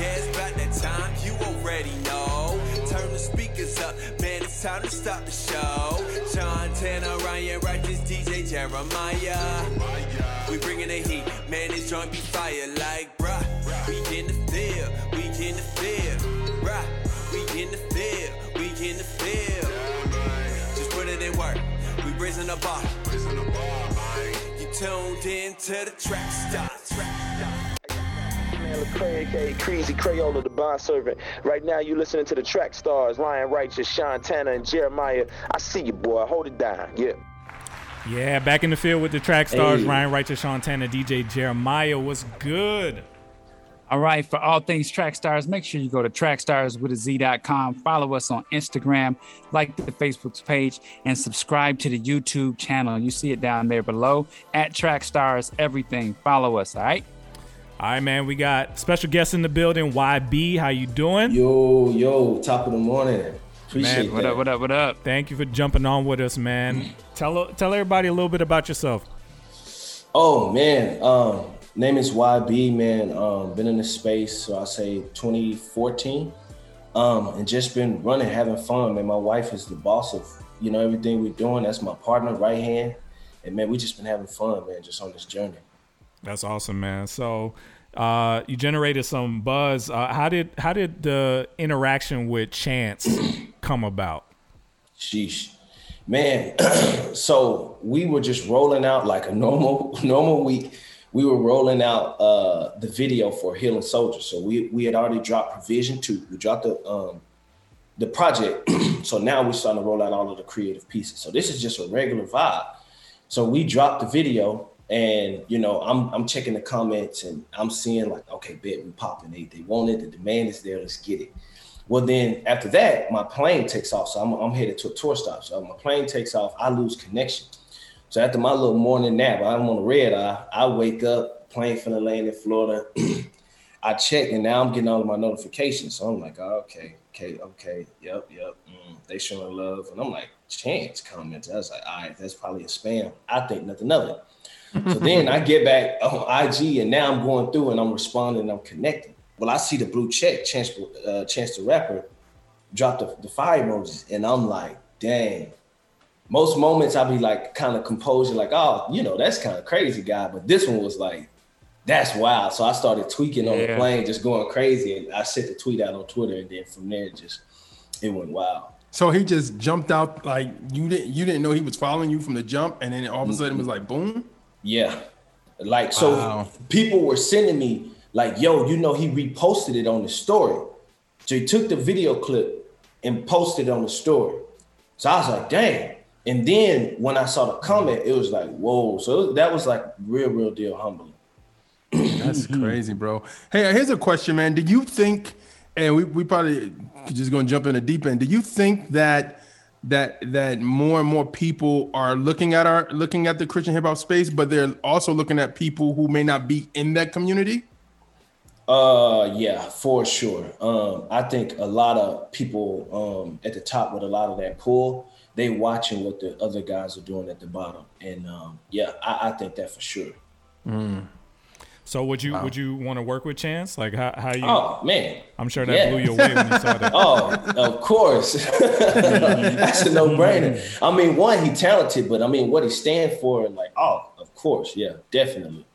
podcast, about that time you already know. Turn the speakers up, man, it's time to start the show. John Tanner, Ryan Righteous, DJ Jeremiah. We bringing the heat, man, this joint be fire like bruh. We in the field, bruh. We in the field. Just put it in work, we raising the bar. You tuned in to the Track Stars. aka Crazy Crayola, the bond servant. Right now, you listening to the Track Stars, Ryan Righteous, Sean Tanner, and Jeremiah. I see you, boy. Hold it down. Yeah. Yeah, back in the field with the Track Stars, hey. Ryan Righteous, Sean Tanner, DJ Jeremiah. What's good? All right, for all things Track Stars, make sure you go to TrackStarsWithAZ.com. Follow us on Instagram, like the Facebook page, and subscribe to the YouTube channel. You see it down there below, at Track Stars, everything. Follow us, all right? All right, man, we got special guests in the building. YB, how you doing? Yo, top of the morning. Appreciate man, that. What up? Thank you for jumping on with us, man. Tell everybody a little bit about yourself. Oh, man. Name is YB, man. Been in the space, so I'll say 2014. And just been running, having fun, man. My wife is the boss of, you know, everything we're doing. That's my partner, right hand. And, man, we just been having fun, man, just on this journey. That's awesome, man. So you generated some buzz. How did the interaction with Chance come about? Sheesh, man. So we were just rolling out like a normal week. We were rolling out the video for Healing Soldiers. So we had already dropped Provision 2. We dropped the project. So now we're starting to roll out all of the creative pieces. So this is just a regular vibe. So we dropped the video. And, you know, I'm checking the comments and I'm seeing like, okay, bet, we popping. They want it. The demand is there. Let's get it. Well, then after that, my plane takes off. So I'm headed to a tour stop. So my plane takes off. I lose connection. So after my little morning nap, I'm on a red eye. I wake up, plane finna land in Florida. I check and now I'm getting all of my notifications. So I'm like, oh, okay. Yep. They showing love. And I'm like, Chance comments. I was like, all right, that's probably a spam. I think nothing of it. So then I get back on IG and now I'm going through and I'm responding and I'm connecting. Well, I see the blue check, Chance the Rapper dropped the fire emojis and I'm like, dang. Most moments I'll be like kind of composed, like, oh, you know, that's kind of crazy, guy. But this one was like, that's wild. So I started tweaking on the plane, just going crazy. And I sent the tweet out on Twitter and then from there it went wild. So he just jumped out like you didn't know he was following you from the jump and then all of a sudden it was like, boom. Yeah. Like, so People were sending me like, yo, you know, he reposted it on the story. So he took the video clip and posted it on the story. So I was like, dang. And then when I saw the comment, it was like, whoa. So that was like real deal humbling. That's crazy, bro. Hey, here's a question, man. Do you think, and we probably just going to jump in the deep end. Do you think that more and more people are looking at the Christian hip hop space, but they're also looking at people who may not be in that community? Yeah, for sure. I think a lot of people at the top with a lot of that pull, they watching what the other guys are doing at the bottom. And I think that for sure. Mm. So would you want to work with Chance? Like how you? Oh man, I'm sure that blew you away when you saw that. Oh, of course, that's a no-brainer. I mean, one, he talented, but I mean, what he stands for, like, oh, of course, yeah, definitely.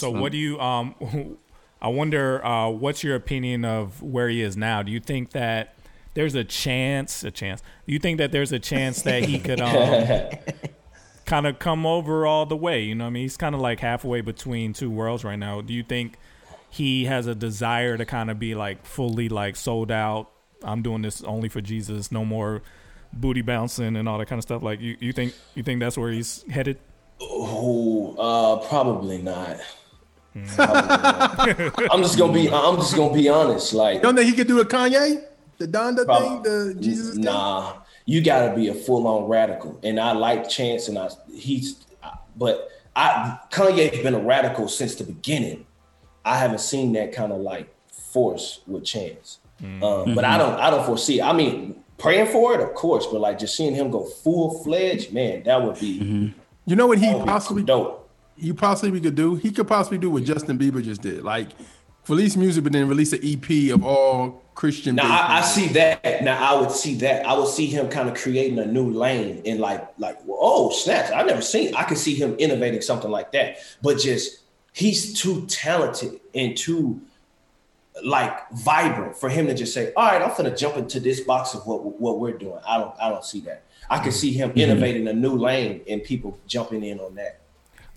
So what do you? I wonder, what's your opinion of where he is now? Do you think that there's a chance? Do you think that there's a chance that he could? Kind of come over all the way, you know what I mean? He's kind of like halfway between two worlds right now. Do you think he has a desire to kind of be like fully like sold out? I'm doing this only for Jesus, no more booty bouncing and all that kind of stuff. Like you think that's where he's headed? Oh, probably not. Probably not. I'm just gonna be honest. Like, don't think he could do a Kanye? The Donda thing, the Jesus thing? You gotta be a full-on radical, and I like Chance, and Kanye's been a radical since the beginning. I haven't seen that kind of like force with Chance, but I don't foresee. I mean, praying for it, of course, but like just seeing him go full-fledged, man, that would be. Mm-hmm. You know what he possibly could do? He could possibly do what Justin Bieber just did, like release music, but then release an EP of all Christian. Now I see that. Now I would see that. I would see him kind of creating a new lane and like, oh snaps! I've never seen. I could see him innovating something like that. But just he's too talented and too like vibrant for him to just say, all right, I'm gonna jump into this box of what we're doing. I don't see that. I could see him innovating a new lane and people jumping in on that.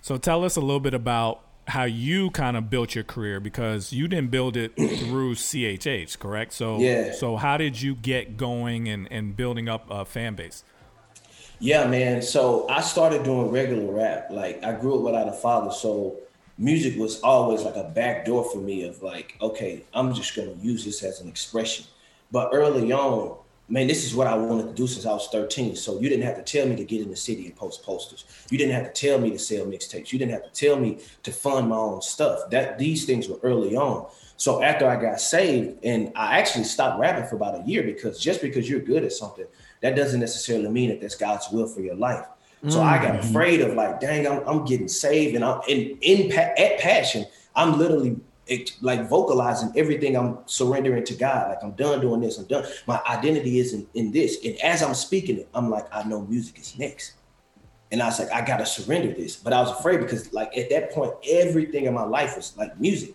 So tell us a little bit about how you kind of built your career, because you didn't build it through CHH, correct? So yeah. So how did you get going and building up a fan base? Yeah, man. So I started doing regular rap. Like I grew up without a father. So music was always like a back door for me of like, okay, I'm just going to use this as an expression. But early on, man, this is what I wanted to do since I was 13. So you didn't have to tell me to get in the city and post posters. You didn't have to tell me to sell mixtapes. You didn't have to tell me to fund my own stuff. That these things were early on. So after I got saved, and I actually stopped rapping for about a year, because just because you're good at something, that doesn't necessarily mean that that's God's will for your life. So I got afraid of like, dang, I'm getting saved, and I'm at Passion, I'm literally like vocalizing everything I'm surrendering to God. Like I'm done doing this. I'm done. My identity isn't in this. And as I'm speaking it, I'm like, I know music is next. And I was like, I got to surrender this. But I was afraid because like at that point, everything in my life was like music.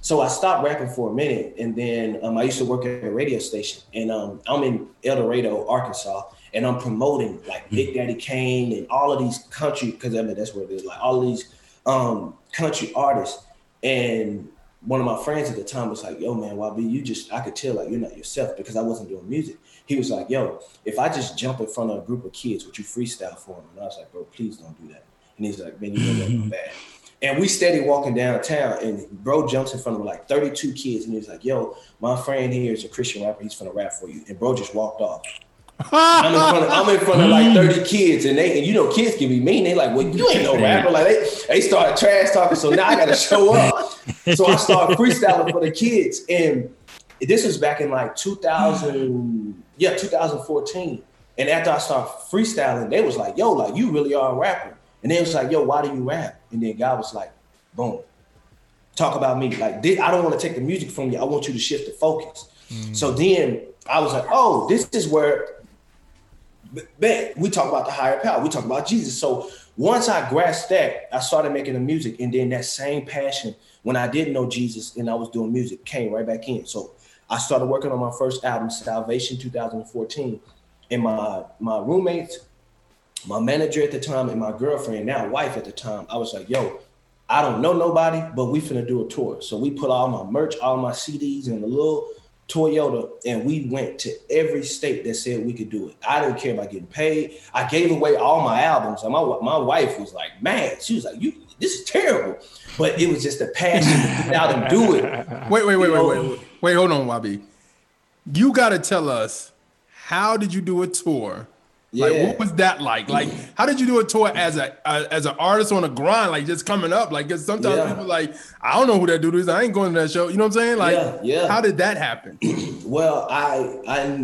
So I stopped rapping for a minute. And then I used to work at a radio station, and I'm in El Dorado, Arkansas, and I'm promoting like Big Daddy Kane and all of these country, cause I mean, that's where it is, like all of these country artists. And one of my friends at the time was like, yo, man, YB, I could tell like you're not yourself, because I wasn't doing music. He was like, yo, if I just jump in front of a group of kids, would you freestyle for them? And I was like, bro, please don't do that. And he's like, man, you know that's bad. And we steady walking downtown, and bro jumps in front of like 32 kids. And he's like, yo, my friend here is a Christian rapper. He's finna rap for you. And bro just walked off. I'm in front of like 30 kids, and kids can be mean. They like, well, you ain't no rapper. Like they start trash talking. So now I got to show up. So I started freestyling for the kids. And this was back in like 2014. And after I started freestyling, they was like, yo, like you really are a rapper. And they was like, yo, why do you rap? And then God was like, boom, talk about me. Like, I don't want to take the music from you. I want you to shift the focus. Mm. So then I was like, oh, this is where, man, we talk about the higher power. We talk about Jesus. So once I grasped that, I started making the music. And then that same passion, when I didn't know Jesus and I was doing music, came right back in. So I started working on my first album, Salvation 2014. And my roommates, my manager at the time, and my girlfriend, now wife at the time, I was like, yo, I don't know nobody, but we finna do a tour. So we put all my merch, all my CDs, and a little Toyota, and we went to every state that said we could do it. I didn't care about getting paid. I gave away all my albums, and my wife was like, man, she was like, this is terrible. But it was just a passion to get out and do it. Wait, hold on, YB. You gotta tell us, how did you do a tour? Yeah. Like, what was that like? Like, how did you do a tour as an artist on a grind, like just coming up? Like, because sometimes people like, I don't know who that dude is. I ain't going to that show. You know what I'm saying? Like, How did that happen? Well, I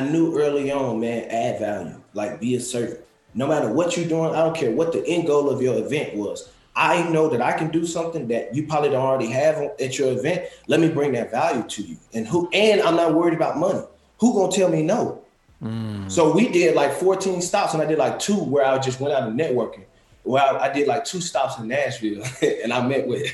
knew early on, man, add value. Like, be a servant. No matter what you're doing, I don't care what the end goal of your event was. I know that I can do something that you probably don't already have at your event. Let me bring that value to you. And I'm not worried about money. Who gonna tell me no? Mm. So we did like 14 stops, and I did like 2 where I just went out and networking. Well, I did like 2 stops in Nashville, and I met with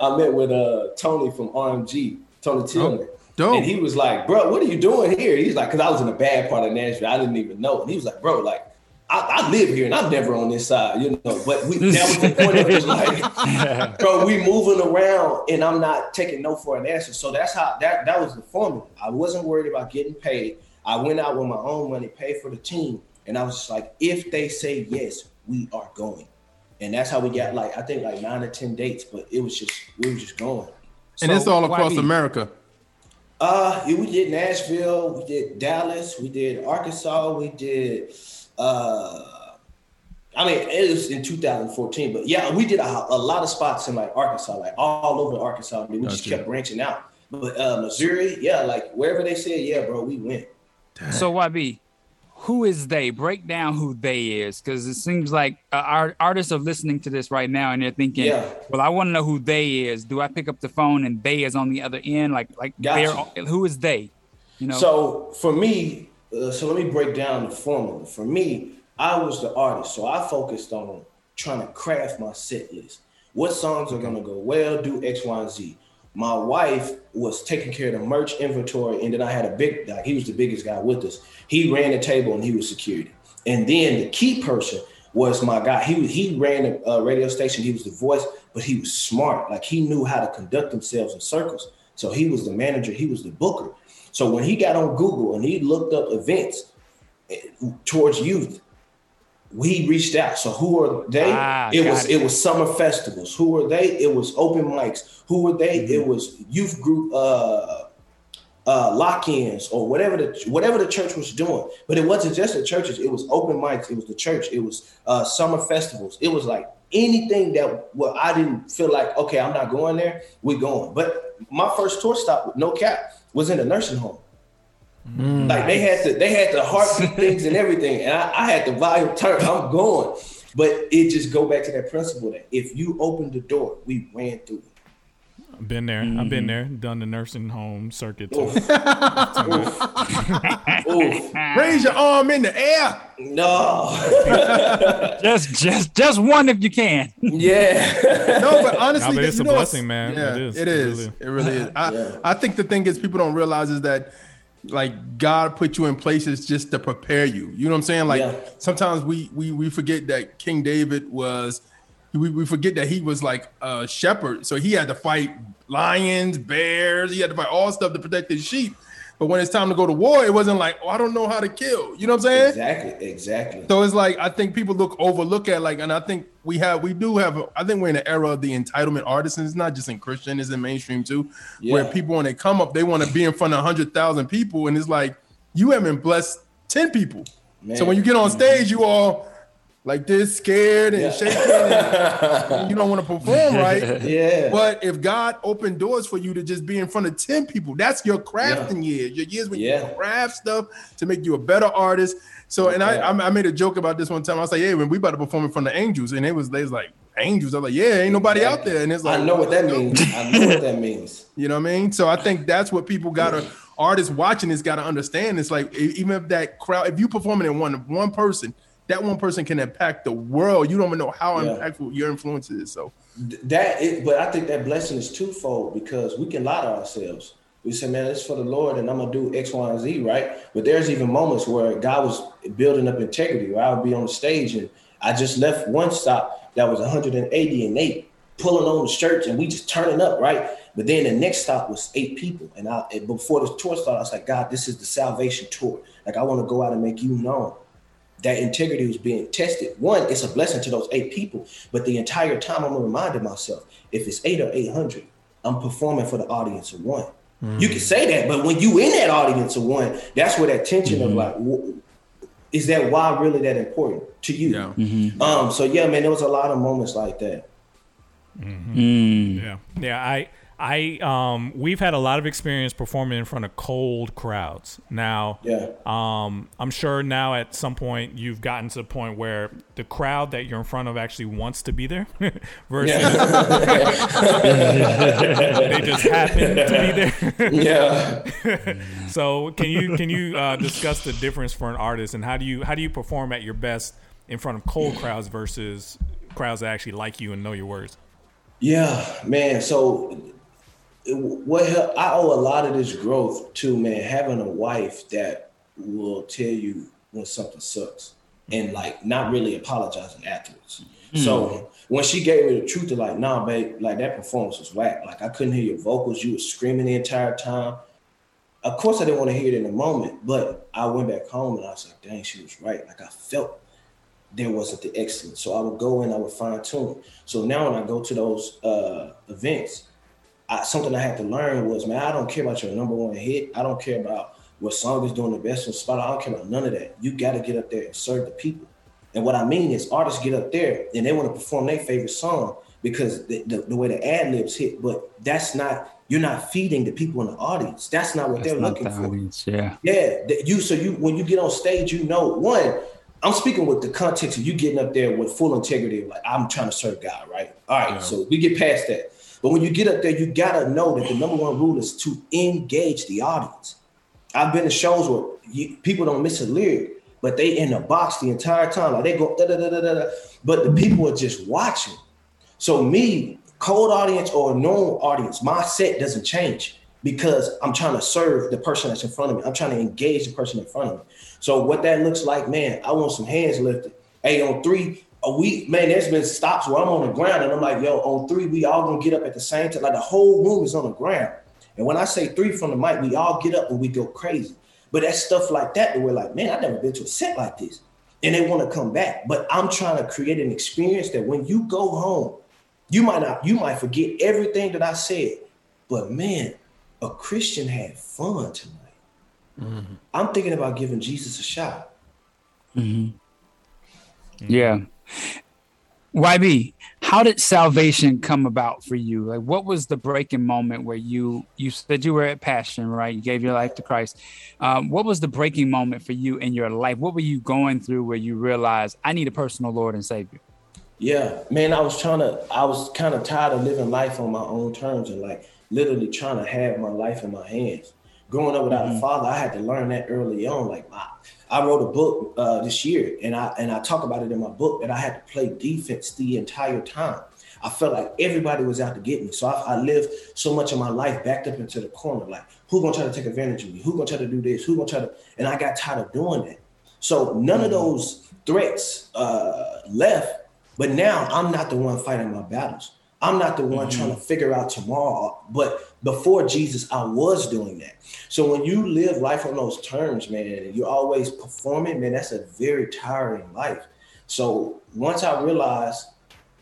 Tony from RMG, Tony Tillman. Oh, and he was like, bro, what are you doing here? He's like, because I was in a bad part of Nashville. I didn't even know. And he was like, bro, like, I live here and I'm never on this side, you know, but that was the point of it, like, bro, we moving around and I'm not taking no for an answer. So that's how, that was the formula. I wasn't worried about getting paid. I went out with my own money, paid for the team, and I was just like, if they say yes, we are going. And that's how we got like, I think like 9 or 10 dates, but it was just, we were just going. And so, it's all across America. We did Nashville, we did Dallas, we did Arkansas, we did, it was in 2014, but yeah, we did a lot of spots in like Arkansas, like all over Arkansas. I mean, we just kept branching out. But Missouri, yeah, like wherever they said, yeah, bro, we went. So YB, who is they? Break down who they is, because it seems like our artists are listening to this right now and they're thinking, well, I want to know who they is. Do I pick up the phone and they is on the other end? Like who is they? You know? So for me, so let me break down the formula. For me, I was the artist, so I focused on trying to craft my set list. What songs are going to go well, do X, Y, and Z. My wife was taking care of the merch inventory, and then I had a big, like, he was the biggest guy with us. He ran the table, and he was security. And then the key person was my guy. He ran the radio station. He was the voice, but he was smart. Like, he knew how to conduct themselves in circles. So he was the manager. He was the booker. So when he got on Google and he looked up events towards youth, we reached out. So who are they? It was summer festivals. Who are they? It was open mics. Who are they? Mm-hmm. It was youth group lock-ins or whatever the church was doing. But it wasn't just the churches. It was open mics. It was the church. It was summer festivals. It was like anything that I didn't feel like, okay, I'm not going there. We're going. But my first tour stop, with no cap, was in a nursing home. Like they had the heartbeat things and everything, and I had the volume turned. I'm going, but it just go back to that principle that if you open the door, we ran through it. I've been there. Mm-hmm. I've been there. Done the nursing home circuit too. Oof. Oof. Raise your arm in the air. No, just one if you can. Yeah. No, but honestly, but it's a blessing, man. Yeah, it is. It really is. I think the thing is people don't realize is that, like, God put you in places just to prepare you. You know what I'm saying? Like, sometimes we forget that King David was, we forget that he was like a shepherd. So he had to fight lions, bears. He had to fight all stuff to protect his sheep. But when it's time to go to war, it wasn't like, oh, I don't know how to kill. You know what I'm saying? Exactly. So it's like, I think people overlook at, like, and I think I think we're in an era of the entitlement artists, and it's not just in Christian, it's in mainstream too, where people, when they come up, they want to be in front of 100,000 people, and it's like, you haven't blessed 10 people. Man. So when you get on stage, you all like this, scared and shaking, and you don't want to perform, right? But if God opened doors for you to just be in front of 10 people, that's your crafting years. Your years when you craft stuff to make you a better artist. So, and I made a joke about this one time. I was like, hey, when we about to perform in front of angels, and they was like, angels? I was like, yeah, ain't nobody out there. And it's like, I know what that means. You know what I mean? So I think that's what people gotta, artists watching this gotta understand. It's like, even if that crowd, if you performing in one person, that one person can impact the world. You don't even know how impactful your influence is. So but I think that blessing is twofold, because we can lie to ourselves. We say, man, it's for the Lord, and I'm gonna do X, Y, and Z, right? But there's even moments where God was building up integrity, where I would be on the stage, and I just left one stop that was 180, and they pulling on the shirts, and we just turning up, right? But then the next stop was 8 people, and before the tour started, I was like, God, this is the salvation tour. Like, I want to go out and make you known. That integrity was being tested. One, it's a blessing to those 8 people, but the entire time I'm reminding myself, if it's 8 or 800, I'm performing for the audience of one. Mm-hmm. You can say that, but when you in that audience of one, that's where that tension of like, is that why really that important to you? Yeah. Mm-hmm. So yeah, man, there was a lot of moments like that. Mm-hmm. Mm. Yeah. Yeah. I we've had a lot of experience performing in front of cold crowds. Now, I'm sure now at some point you've gotten to the point where the crowd that you're in front of actually wants to be there versus they just happen to be there. So can you discuss the difference for an artist, and how do you perform at your best in front of cold crowds versus crowds that actually like you and know your words? Yeah, man. So I owe a lot of this growth to, man, having a wife that will tell you when something sucks and, like, not really apologizing afterwards. Mm. So when she gave me the truth, to like, nah, babe, like, that performance was whack. Like, I couldn't hear your vocals. You were screaming the entire time. Of course, I didn't want to hear it in the moment, but I went back home and I was like, dang, she was right. Like, I felt there wasn't the excellence. So I would go in, I would fine tune. So now when I go to those events, something I had to learn was, man, I don't care about your number one hit. I don't care about what song is doing the best in the spot. I don't care about none of that. You got to get up there and serve the people. And what I mean is, artists get up there and they want to perform their favorite song because the way the ad libs hit, but that's not you're not feeding the people in the audience. That's not what they're looking for. Audience, yeah. Yeah. So when you get on stage, you know, one, I'm speaking with the context of you getting up there with full integrity. Like, I'm trying to serve God, right? All right. Yeah. So we get past that. But when you get up there, you got to know that the number one rule is to engage the audience. I've been to shows where people don't miss a lyric, but they in the box the entire time. Like they go, da, da, da, da, da, but the people are just watching. So me, cold audience or normal audience, my set doesn't change because I'm trying to serve the person that's in front of me. I'm trying to engage the person in front of me. So what that looks like, man, I want some hands lifted. Hey, on three, there's been stops where I'm on the ground and I'm like, yo, on three, we all gonna get up at the same time. Like the whole room is on the ground. And when I say three from the mic, we all get up and we go crazy. But that's stuff like that that we're like, man, I've never been to a set like this. And they want to come back. But I'm trying to create an experience that when you go home, you might forget everything that I said. But man, a Christian had fun tonight. Mm-hmm. I'm thinking about giving Jesus a shot. Mm-hmm. Yeah. YB, how did salvation come about for you? Like, what was the breaking moment where you said you were at Passion, right? You gave your life to Christ. What was the breaking moment for you in your life? What were you going through where you realized, I need a personal Lord and Savior? Yeah, man, I was kind of tired of living life on my own terms and like literally trying to have my life in my hands. Growing up without a father, I had to learn that early on. Like, I wrote a book this year, and I talk about it in my book that I had to play defense the entire time. I felt like everybody was out to get me, so I lived so much of my life backed up into the corner. Like, who gonna try to take advantage of me? Who gonna try to do this? Who gonna try to? And I got tired of doing that. So none of those threats left. But now I'm not the one fighting my battles. I'm not the one trying to figure out tomorrow, but before Jesus, I was doing that. So when you live life on those terms, man, and you're always performing, man, that's a very tiring life. So once I realized,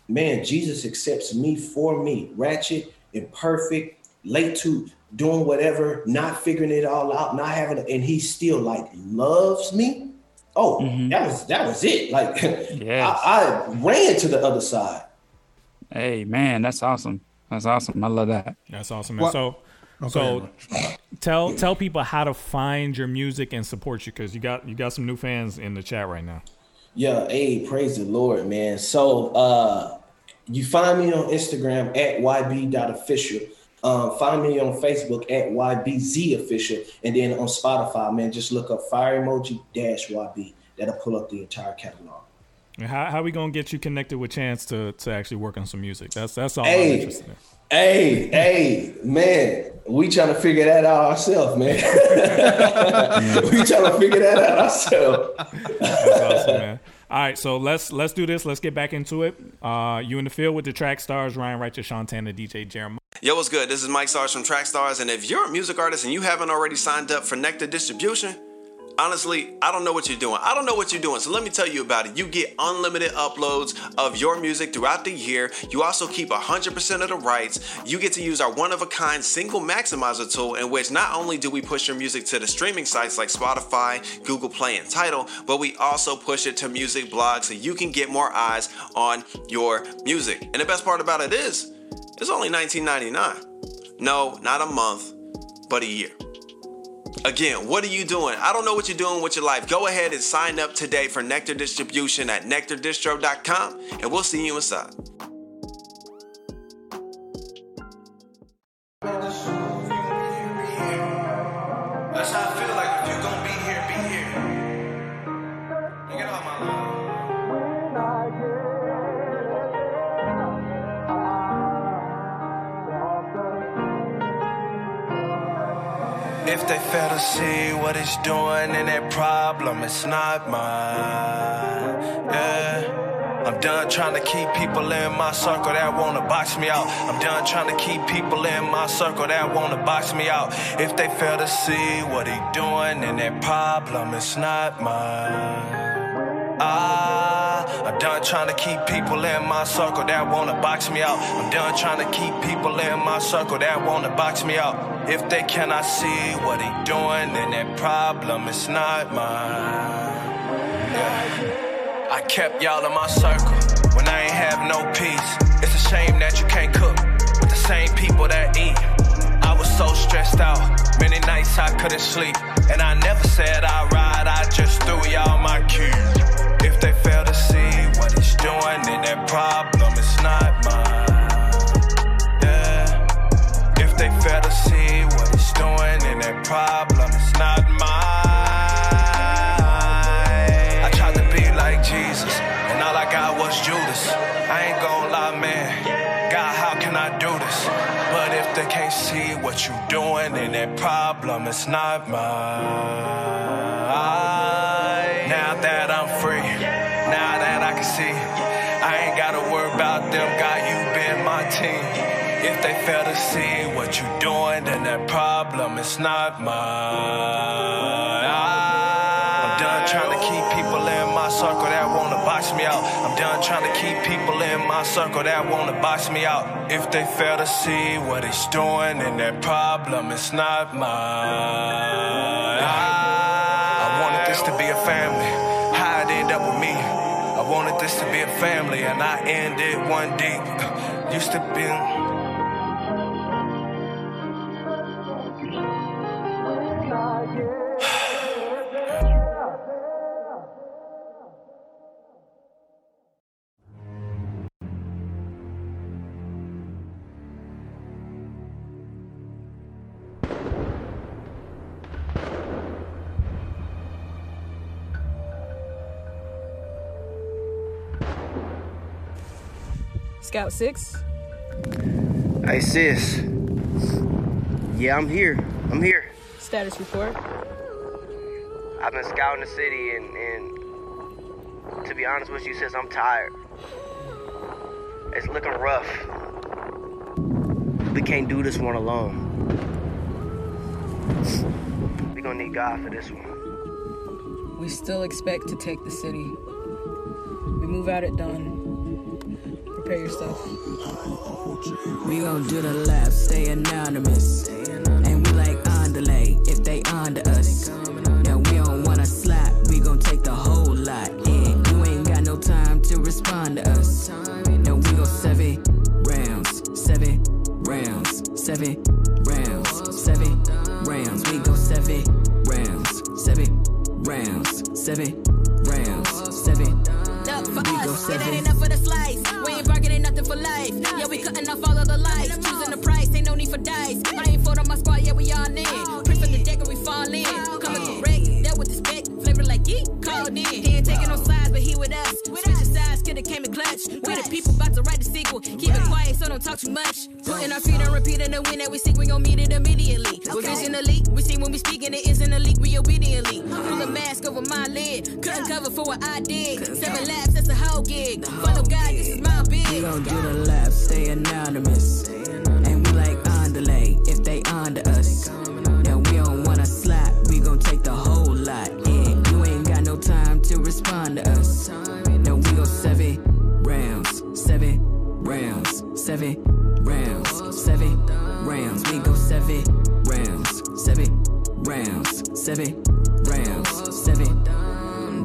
man, Jesus accepts me for me, ratchet, imperfect, late to doing whatever, not figuring it all out, not having, and he still like loves me. Oh, that was it. Like yes. I ran to the other side. Hey, man, that's awesome. That's awesome. I love that. That's awesome, man. Well, so tell people how to find your music and support you, because you got some new fans in the chat right now. Yeah. Hey, praise the Lord, man. So you find me on Instagram at yb.official. Find me on Facebook at ybzofficial. And then on Spotify, man, just look up Fire Emoji -YB. That'll pull up the entire catalog. How are we gonna get you connected with Chance to actually work on some music? That's all I'm interested in. Hey, man, we trying to figure that out ourselves, man. We trying to figure that out ourselves. That's awesome, man. All right, so let's do this. Let's get back into it. You in the field with the Track Stars, Ryan Righteous, Shantana, DJ Jeremiah. Yo, what's good? This is Mike Sarge from Track Stars, and if you're a music artist and you haven't already signed up for Nectar Distribution, honestly, I don't know what you're doing. So let me tell you about it. You get unlimited uploads of your music throughout the year. You also keep 100% of the rights. You get to use our one-of-a-kind single maximizer tool, in which not only do we push your music to the streaming sites like Spotify, Google Play, and Tidal, but we also push it to music blogs so you can get more eyes on your music. And the best part about it is, it's only $19.99. No, not a month, but a year. Again, what are you doing? I don't know what you're doing with your life. Go ahead and sign up today for Nectar Distribution at NectarDistro.com, and we'll see you inside. That's how I feel like if you're gonna be here. You get out my life. If they fail to see what it's doing in that problem, it's not mine, yeah. I'm done trying to keep people in my circle that want to box me out. If they fail to see what he doing in that problem, it's not mine, I'm done trying to keep people in my circle that want to box me out. If they cannot see what he doing, then that problem is not mine, yeah. I kept y'all in my circle when I ain't have no peace. It's a shame that you can't cook with the same people that eat. passed out. Many nights I couldn't sleep. And I never said I'd ride, I just threw y'all my keys. If they fail to see what it's doing, then that problem is not mine. Yeah. If they fail to see what it's doing, then that problem is not mine. I tried to be like Jesus, and all I got was Judas. I ain't gon' lie, man. God, how can I do this? But if they can't see what you doing, then that problem is not mine. Now that I'm free, now that I can see, I ain't gotta worry about them, God, you been my team. If they fail to see what you doing, then that problem is not mine. I'm done trying to keep people in my circle that wanna box me out. I'm done trying to keep people in my circle that wanna box me out. If they fail to see what it's doing, then that problem is not mine. I wanted this to be a family. How it end up with me? I wanted this to be a family, and I ended one deep. Used to be. Scout 6? Hey, sis. Yeah, I'm here. Status report? I've been scouting the city and to be honest with you, sis, I'm tired. It's looking rough. We can't do this one alone. We're gonna need God for this one. We still expect to take the city. We move out at dawn. Yourself. We gon' do the lab, stay anonymous. And we like underlay if they under us. Now we don't wanna slap, we gon' take the whole lot. And you ain't got no time to respond to us. Now we go 7 rounds, 7 rounds, 7 rounds, 7 rounds. We go 7 rounds, 7 rounds, 7 rounds, 7. For us, it ain't enough for the slice. We ain't bargaining nothing for life. Yeah, we cutting off all of the lights. Choosing the price, ain't no need for dice. I ain't fold on my squad, yeah, we all in. Print for the deck and we fall in. Coming correct, dealt with respect. Flavor like yeet, called in. He ain't taking no sides, but he with us. Switching sides, coulda came in clutch. We the people about to write the sequel. Keep it quiet, so don't talk too much. Putting our feet on repeat and the win that we seek, we gon' meet it immediately. We're vision elite, we see when we speak and it isn't a leak, we obediently. Pull a mask over my lid, couldn't cover for what I did. 7 laps. That's the whole gig. Follow God, this is my big. We gon' do the lap, stay anonymous. And we like underlay if they under us. Now we don't wanna slap, we gon' take the whole lot. And you ain't got no time to respond to us. Now we go 7 rounds, 7 rounds, 7 rounds, 7 rounds. We go 7 rounds, 7 rounds, 7 rounds, 7 rounds, 7.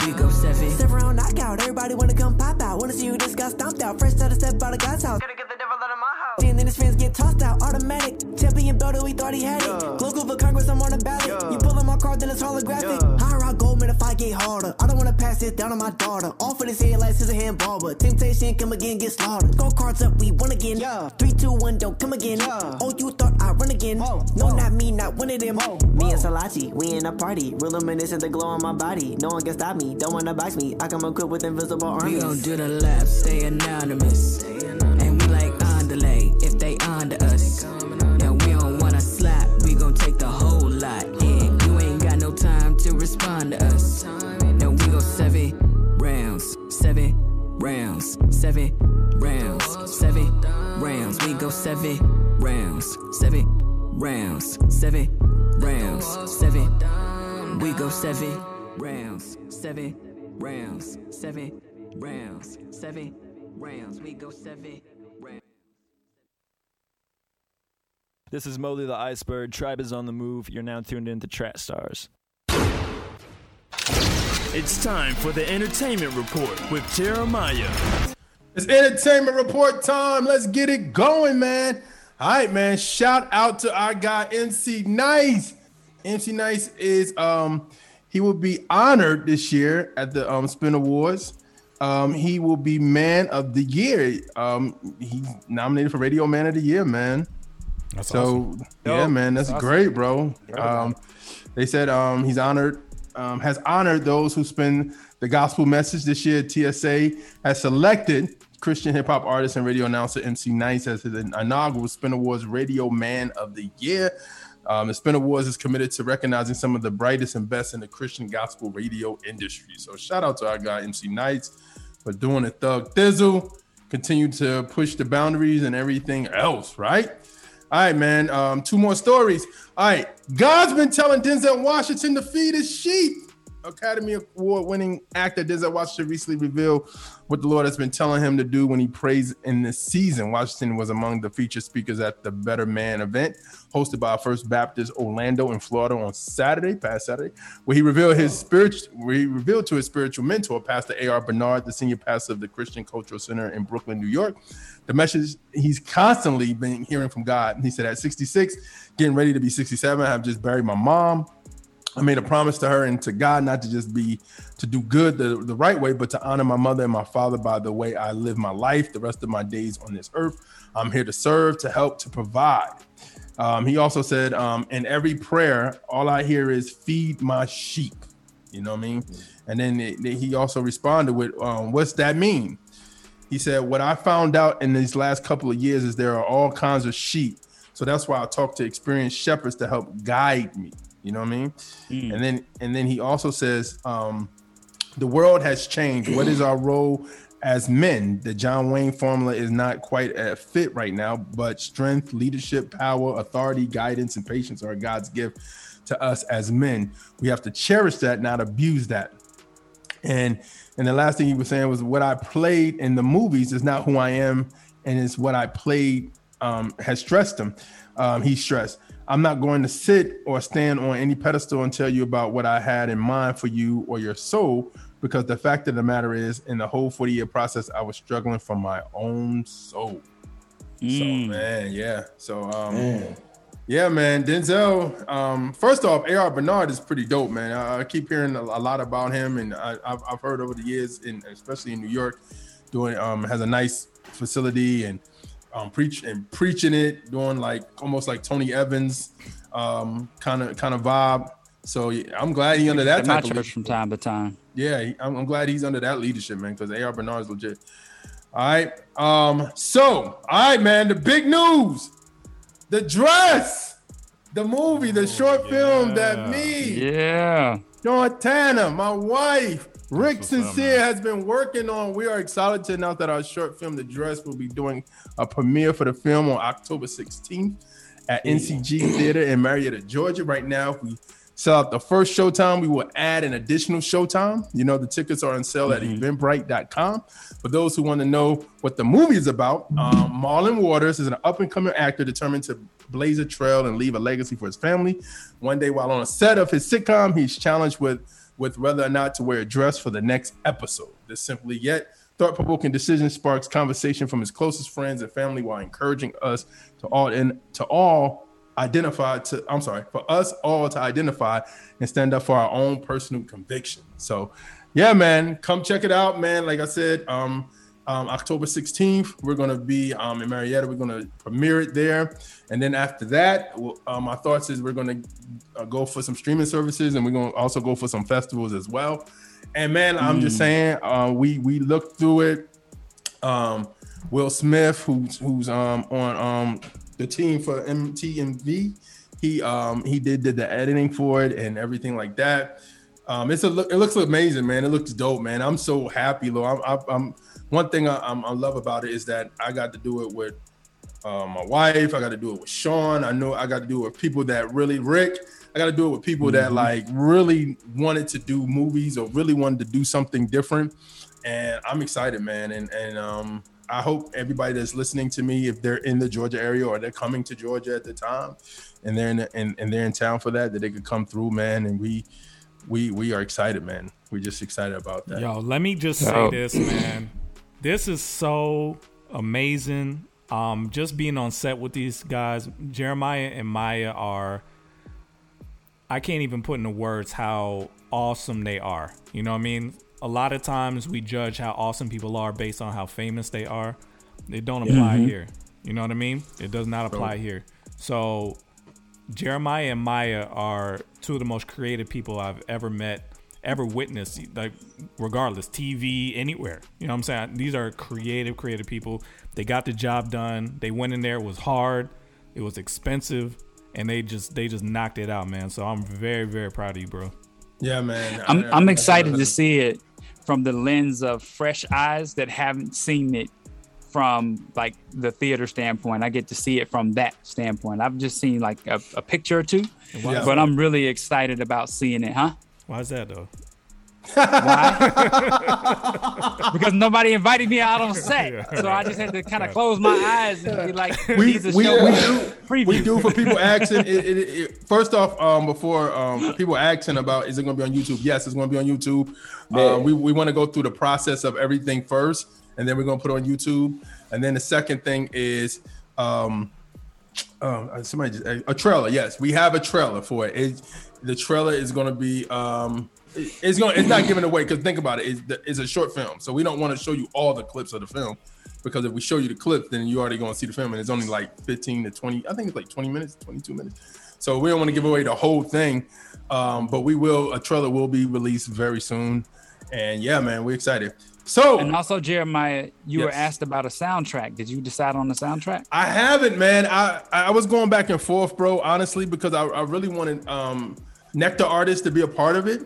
We go 7 round knockout. Everybody wanna come pop out. Wanna see you just got stomped out. Fresh out of step out of God's house. Gonna get the devil out of my house. And then his friends get tossed out. Automatic. Champion belt, we thought he had it. Local for Congress, I'm on a ballot. You pull on my card, then it's holographic. High rock gold, man, if I get harder. I don't wanna pass this down on my daughter. Off of this head like scissor hand barber. Temptation, come again, get slaughtered. Go cards up, we won again. 3, 2, 1, don't come again. Oh, you thought I run again. No, not me, not one of them. Me and Salachi, we in a party. Real reminiscent, the glow on my body. No one can stop me. Don't wanna box me. I come equipped with invisible armies. We gon' do the lap, stay anonymous. And we like underlay if they under us. Now we don't wanna slap, we gon' take the whole lot. And you ain't got no time to respond to us. Now we go 7 rounds, 7 rounds, 7 rounds, 7 rounds. We go 7 rounds, 7 rounds, 7 rounds, 7 rounds, 7. We go 7 rounds, 7 rounds, 7 rounds, 7 rounds. We go 7 rounds. This is Moley the Iceberg. Tribe is on the move. You're now tuned in to Track Stars. It's time for the Entertainment Report with Jeremiah. It's Entertainment Report time. Let's get it going, man. All right, man. Shout out to our guy, MC Nice. MC Nice is, he will be honored this year at the Spin Awards. He will be Man of the Year. He's nominated for Radio Man of the Year, man. That's so awesome. Yeah, man, that's awesome. Great, bro. They said he's honored, has honored those who spin the gospel message this year. TSA has selected Christian hip hop artist and radio announcer MC Nice as his inaugural Spin Awards Radio Man of the Year. The Spin Awards is committed to recognizing some of the brightest and best in the Christian gospel radio industry. So shout out to our guy MC Nice for doing a thug thizzle. Continue to push the boundaries and everything else, right? All right, man. Two more stories. All right. God's been telling Denzel Washington to feed his sheep. Academy Award-winning actor Denzel Washington recently revealed what the Lord has been telling him to do when he prays in this season. Washington was among the featured speakers at the Better Man event hosted by First Baptist Orlando in Florida on past Saturday, where he revealed to his spiritual mentor, Pastor A.R. Bernard, the senior pastor of the Christian Cultural Center in Brooklyn, New York, the message he's constantly been hearing from God. He said, at 66, getting ready to be 67, I've just buried my mom. I made a promise to her and to God not to just be to do good the right way, but to honor my mother and my father by the way I live my life, the rest of my days on this earth. I'm here to serve, to help, to provide. He also said, in every prayer, all I hear is feed my sheep. You know what I mean? Mm-hmm. And then he also responded with, what's that mean? He said, what I found out in these last couple of years is there are all kinds of sheep. So that's why I talk to experienced shepherds to help guide me. You know what I mean? Mm. And then he also says, the world has changed. What is our role as men? The John Wayne formula is not quite a fit right now, but strength, leadership, power, authority, guidance, and patience are God's gift to us as men. We have to cherish that, not abuse that. And the last thing he was saying was, what I played in the movies is not who I am, and it's what I played has stressed him. He stressed. I'm not going to sit or stand on any pedestal and tell you about what I had in mind for you or your soul, because the fact of the matter is, in the whole 40-year process, I was struggling for my own soul. Mm. So, man, yeah. So, yeah, man, Denzel, first off, A.R. Bernard is pretty dope, man. I keep hearing a lot about him, and I've heard over the years, and especially in New York, doing has a nice facility and preaching it, doing like almost like Tony Evans kind of vibe. So yeah, I'm glad he's under that type of leadership from time to time. Yeah, I'm glad he's under that leadership, man, because A.R. Bernard's legit. All right. All right, man, the big news. The Dress, the movie, the short film that Shortana, my wife, Rick Sincere has been working on. We are excited to announce that our short film, The Dress, will be doing a premiere for the film on October 16th at NCG Theater in Marietta, Georgia. Right now, if we sell out the first showtime, we will add an additional showtime. You know, the tickets are on sale at eventbrite.com. For those who want to know what the movie is about, Marlon Waters is an up-and-coming actor determined to blaze a trail and leave a legacy for his family. One day, while on a set of his sitcom, he's challenged with whether or not to wear a dress for the next episode. This simply yet thought-provoking decision sparks conversation from his closest friends and family, while encouraging us for us all to identify and stand up for our own personal conviction. So, yeah, man, come check it out, man. Like I said, October 16th, we're going to be in Marietta. We're going to premiere it there. And then after that, my thoughts is we're going to go for some streaming services, and we're going to also go for some festivals as well. And, man, I'm just saying, we looked through it. Will Smith, who's on the team for MTMV, he did the editing for it and everything like that. It looks amazing, man. It looks dope, man. I'm so happy, Lou. One thing I love about it is that I got to do it with my wife. I got to do it with Sean. I know I got to do it with people that really, Rick, I got to do it with people that like really wanted to do movies or really wanted to do something different. And I'm excited, man. And I hope everybody that's listening to me, if they're in the Georgia area or they're coming to Georgia at the time and they're in town for that they could come through, man. And we are excited, man. We're just excited about that. Yo, let me just say this, man. This is so amazing Just being on set with these guys, Jeremiah and Maya are, I can't even put into words how awesome they are. You know what I mean? A lot of times we judge how awesome people are based on how famous they are. It don't apply here. You know what I mean? It does not apply here. So Jeremiah and Maya are two of the most creative people I've ever met, ever witnessed, like regardless, TV, anywhere. You know what I'm saying? These are creative people. They got the job done. They went in there. It was hard. It was expensive. And they just knocked it out, man. So I'm very, very proud of you, bro. Yeah, man. I'm excited to see it from the lens of fresh eyes that haven't seen it from like the theater standpoint. I get to see it from that standpoint. I've just seen like a picture or two, but I'm really excited about seeing it, huh? Why is that though? Why? Because nobody invited me out on set, so I just had to kind of close my eyes and be like, "We do for people asking." First off, before people asking about is it going to be on YouTube? Yes, it's going to be on YouTube. We want to go through the process of everything first, and then we're going to put it on YouTube. And then the second thing is. A trailer. Yes, we have a trailer for it. The trailer is going to be it's not giving away, because think about it, it's a short film, so we don't want to show you all the clips of the film, because if we show you the clips, then you already going to see the film, and it's only like 15 to 20, I think it's like 20 minutes, 22 minutes. So we don't want to give away the whole thing, but a trailer will be released very soon. And yeah, man, we're excited. So, and also, Jeremiah, you were asked about a soundtrack. Did you decide on the soundtrack? I haven't, man. I was going back and forth, bro, honestly, because I really wanted Nectar artists to be a part of it.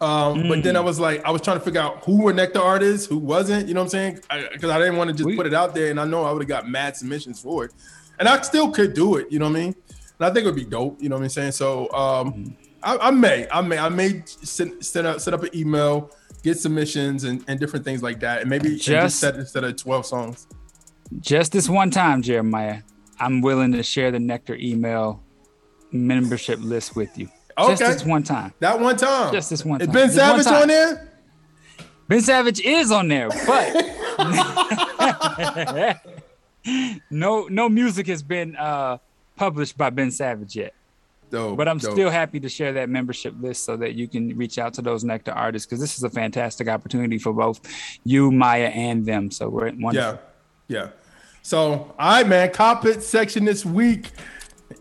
But then I was like, I was trying to figure out who were Nectar artists, who wasn't, you know what I'm saying? Because I didn't want to just put it out there, and I know I would have got mad submissions for it. And I still could do it, you know what I mean? And I think it would be dope, you know what I'm saying? So I may set up an email, get submissions and different things like that. And maybe just set instead of 12 songs. Just this one time, Jeremiah, I'm willing to share the Nectar email membership list with you. Okay. Just this one time. That one time. Just this one time. Is Ben Savage on there? Ben Savage is on there, but no music has been published by Ben Savage yet. Dope, but I'm still happy to share that membership list so that you can reach out to those Nectar artists, because this is a fantastic opportunity for both you, Maya, and them. So we're at one. Yeah. So, all right, man. Comment section this week.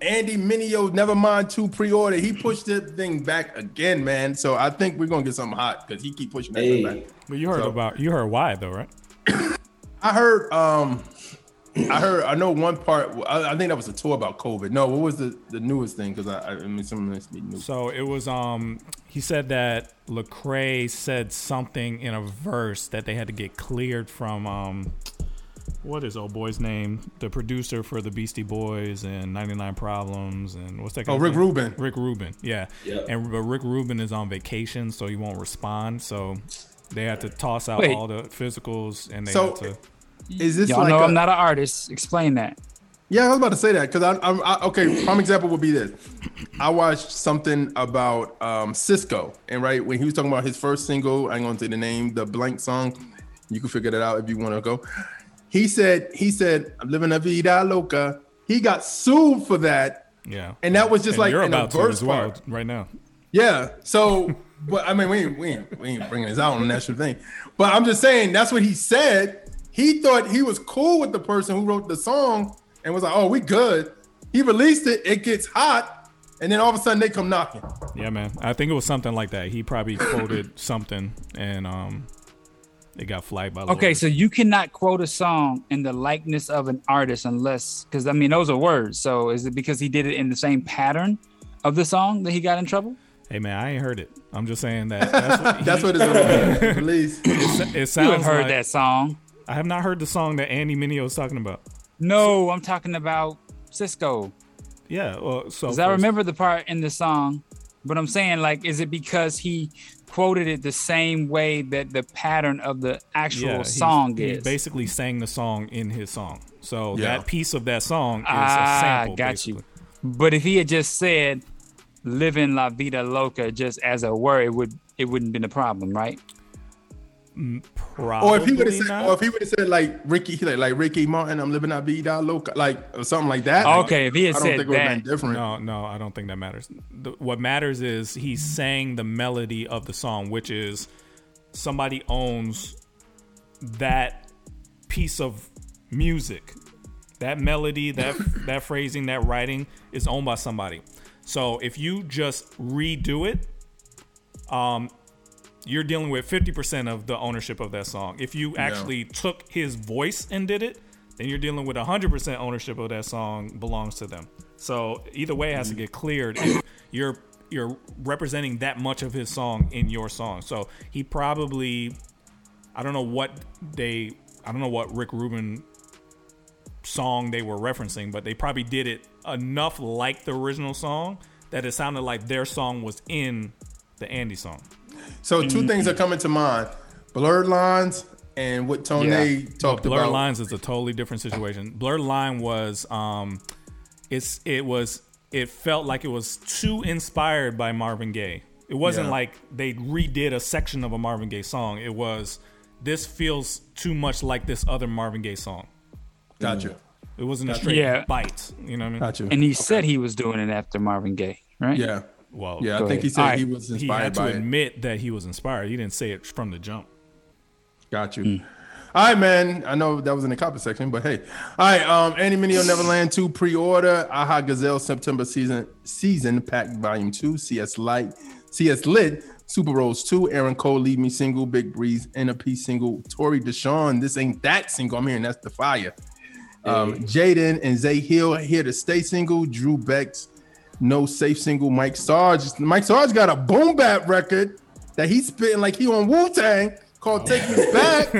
Andy Mineo, Nevermind 2 pre-order. He pushed this thing back again, man. So I think we're gonna get something hot, because he keep pushing that thing back. But you heard why though, right? I heard. I know one part. I think that was a tour about COVID. No, what was the newest thing? Because I mean, some of this be new. So it was. He said that Lecrae said something in a verse that they had to get cleared from. What is old boy's name? The producer for the Beastie Boys and 99 Problems and what's that? Rick Rubin. Rick Rubin. Yeah. But Rick Rubin is on vacation, so he won't respond. So they had to toss out all the physicals, and they had to. Is this y'all like know I'm not an artist? Explain that. Yeah, I was about to say that, because I'm prime example would be this. I watched something about Cisco, and right when he was talking about his first single, I'm going to say the name, the blank song. You can figure that out if you want to go. He said, I'm living a vida loca. He got sued for that. Yeah, and that was just like in a verse part right now. Yeah, so but I mean we ain't bringing this out on that sort of thing. But I'm just saying that's what he said. He thought he was cool with the person who wrote the song and was like, oh, we good. He released it. It gets hot. And then all of a sudden they come knocking. Yeah, man. I think it was something like that. He probably quoted something and it got flagged by the lawyers. So you cannot quote a song in the likeness of an artist unless, because I mean, those are words. So is it because he did it in the same pattern of the song that he got in trouble? Hey, man, I ain't heard it. I'm just saying that. That's what it's about. Release. It sounds you have heard like that song. I have not heard the song that Andy Mineo was talking about. No, I'm talking about Cisco. Yeah. Well, so because I remember the part in the song, but I'm saying, like, is it because he quoted it the same way that the pattern of the actual song is? He basically sang the song in his song. So that piece of that song is a sample. Got basically. You. But if he had just said living la vida loca just as a word, it wouldn't been a problem, right? Probably or if he would have said, not. Or if he would have said like Ricky Martin, I'm living out vida loca, like or something like that. Okay, if he had said that, different. No, I don't think that matters. What matters is he sang the melody of the song, which is somebody owns that piece of music, that melody, that that phrasing, that writing is owned by somebody. So if you just redo it, you're dealing with 50% of the ownership of that song. If you actually took his voice and did it, then you're dealing with 100% ownership of that song belongs to them. So either way, it has to get cleared. You're representing that much of his song in your song. So he probably, I don't know what Rick Rubin song they were referencing, but they probably did it enough like the original song that it sounded like their song was in the Andy song. So two things are coming to mind: Blurred Lines and what Tone talked about. Blurred Lines is a totally different situation. Blurred Line was, it felt like it was too inspired by Marvin Gaye. It wasn't like they redid a section of a Marvin Gaye song. It was, this feels too much like this other Marvin Gaye song. Gotcha. It wasn't a straight bite. You know what I mean? Gotcha. And he said he was doing it after Marvin Gaye, right? Yeah. Well, yeah, I think he said he was inspired by it. He had to admit that he was inspired. He didn't say it from the jump. Got you. All right, man. I know that was in the copy section, but hey. All right, Andy Mineo Neverland 2 pre-order. Aha Gazelle September season pack volume 2. CS Lit. Super Rose 2. Aaron Cole Leave Me Single. Big Breeze Inner Peace single. Tori Deshawn. This ain't that single. I'm hearing that's the fire. Jaden and Zay Hill Here to Stay single. Drew Beck's No Safe single. Mike Sarge got a boom bap record that he's spitting like he on Wu-Tang called Take Me Back.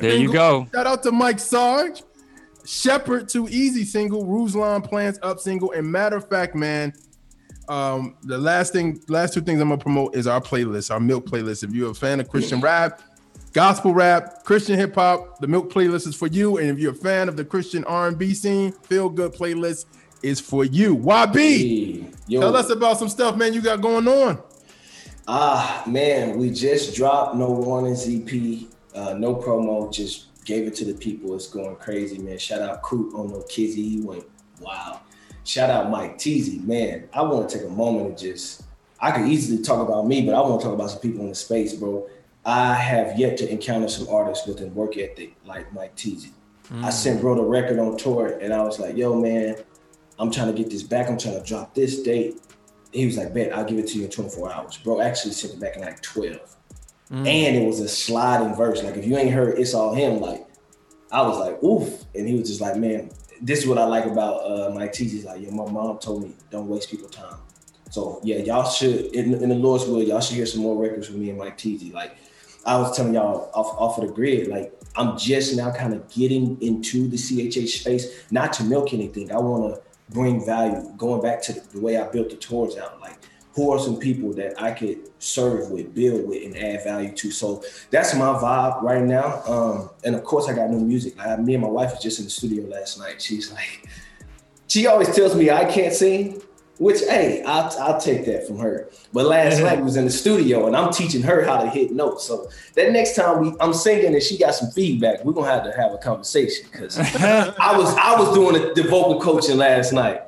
You go. Shout out to Mike Sarge. Shepherd Too Easy single. Ruslan Plans Up single. And matter of fact, man, the last two things I'm gonna promote is our playlist, our Milk playlist. If you're a fan of Christian rap, gospel rap, Christian hip hop, the Milk playlist is for you. And if you're a fan of the Christian R&B scene, Feel Good playlist is for you. YB, tell us about some stuff, man, you got going on. Man, we just dropped No Warnings EP, no promo, just gave it to the people. It's going crazy, man. Shout out Coop on No Kizzy, he went wow. Shout out Mike Teezy, man. I want to take a moment and I could easily talk about me, but I want to talk about some people in the space, bro. I have yet to encounter some artists with a work ethic like Mike Teezy. I wrote a record on tour and I was like, yo, man, I'm trying to get this back. I'm trying to drop this date. He was like, bet, I'll give it to you in 24 hours. Bro, actually sent it back in like 12. And it was a sliding verse. Like, if you ain't heard It's All Him, like, I was like, oof. And he was just like, man, this is what I like about Mike Teezy. Like, yeah, my mom told me, don't waste people's time. So yeah, y'all should, in the Lord's will, y'all should hear some more records from me and Mike Teezy. Like, I was telling y'all off of the grid, like, I'm just now kind of getting into the CHH space, not to milk anything. I want to bring value, going back to the way I built the tours out, like who are some people that I could serve with, build with, and add value to. So that's my vibe right now. And of course I got new music. Me and my wife was just in the studio last night. She's like, she always tells me I can't sing, which hey, I'll take that from her. But last night we was in the studio and I'm teaching her how to hit notes. So that next time I'm singing and she got some feedback, we're gonna have to have a conversation because I was doing the vocal coaching last night.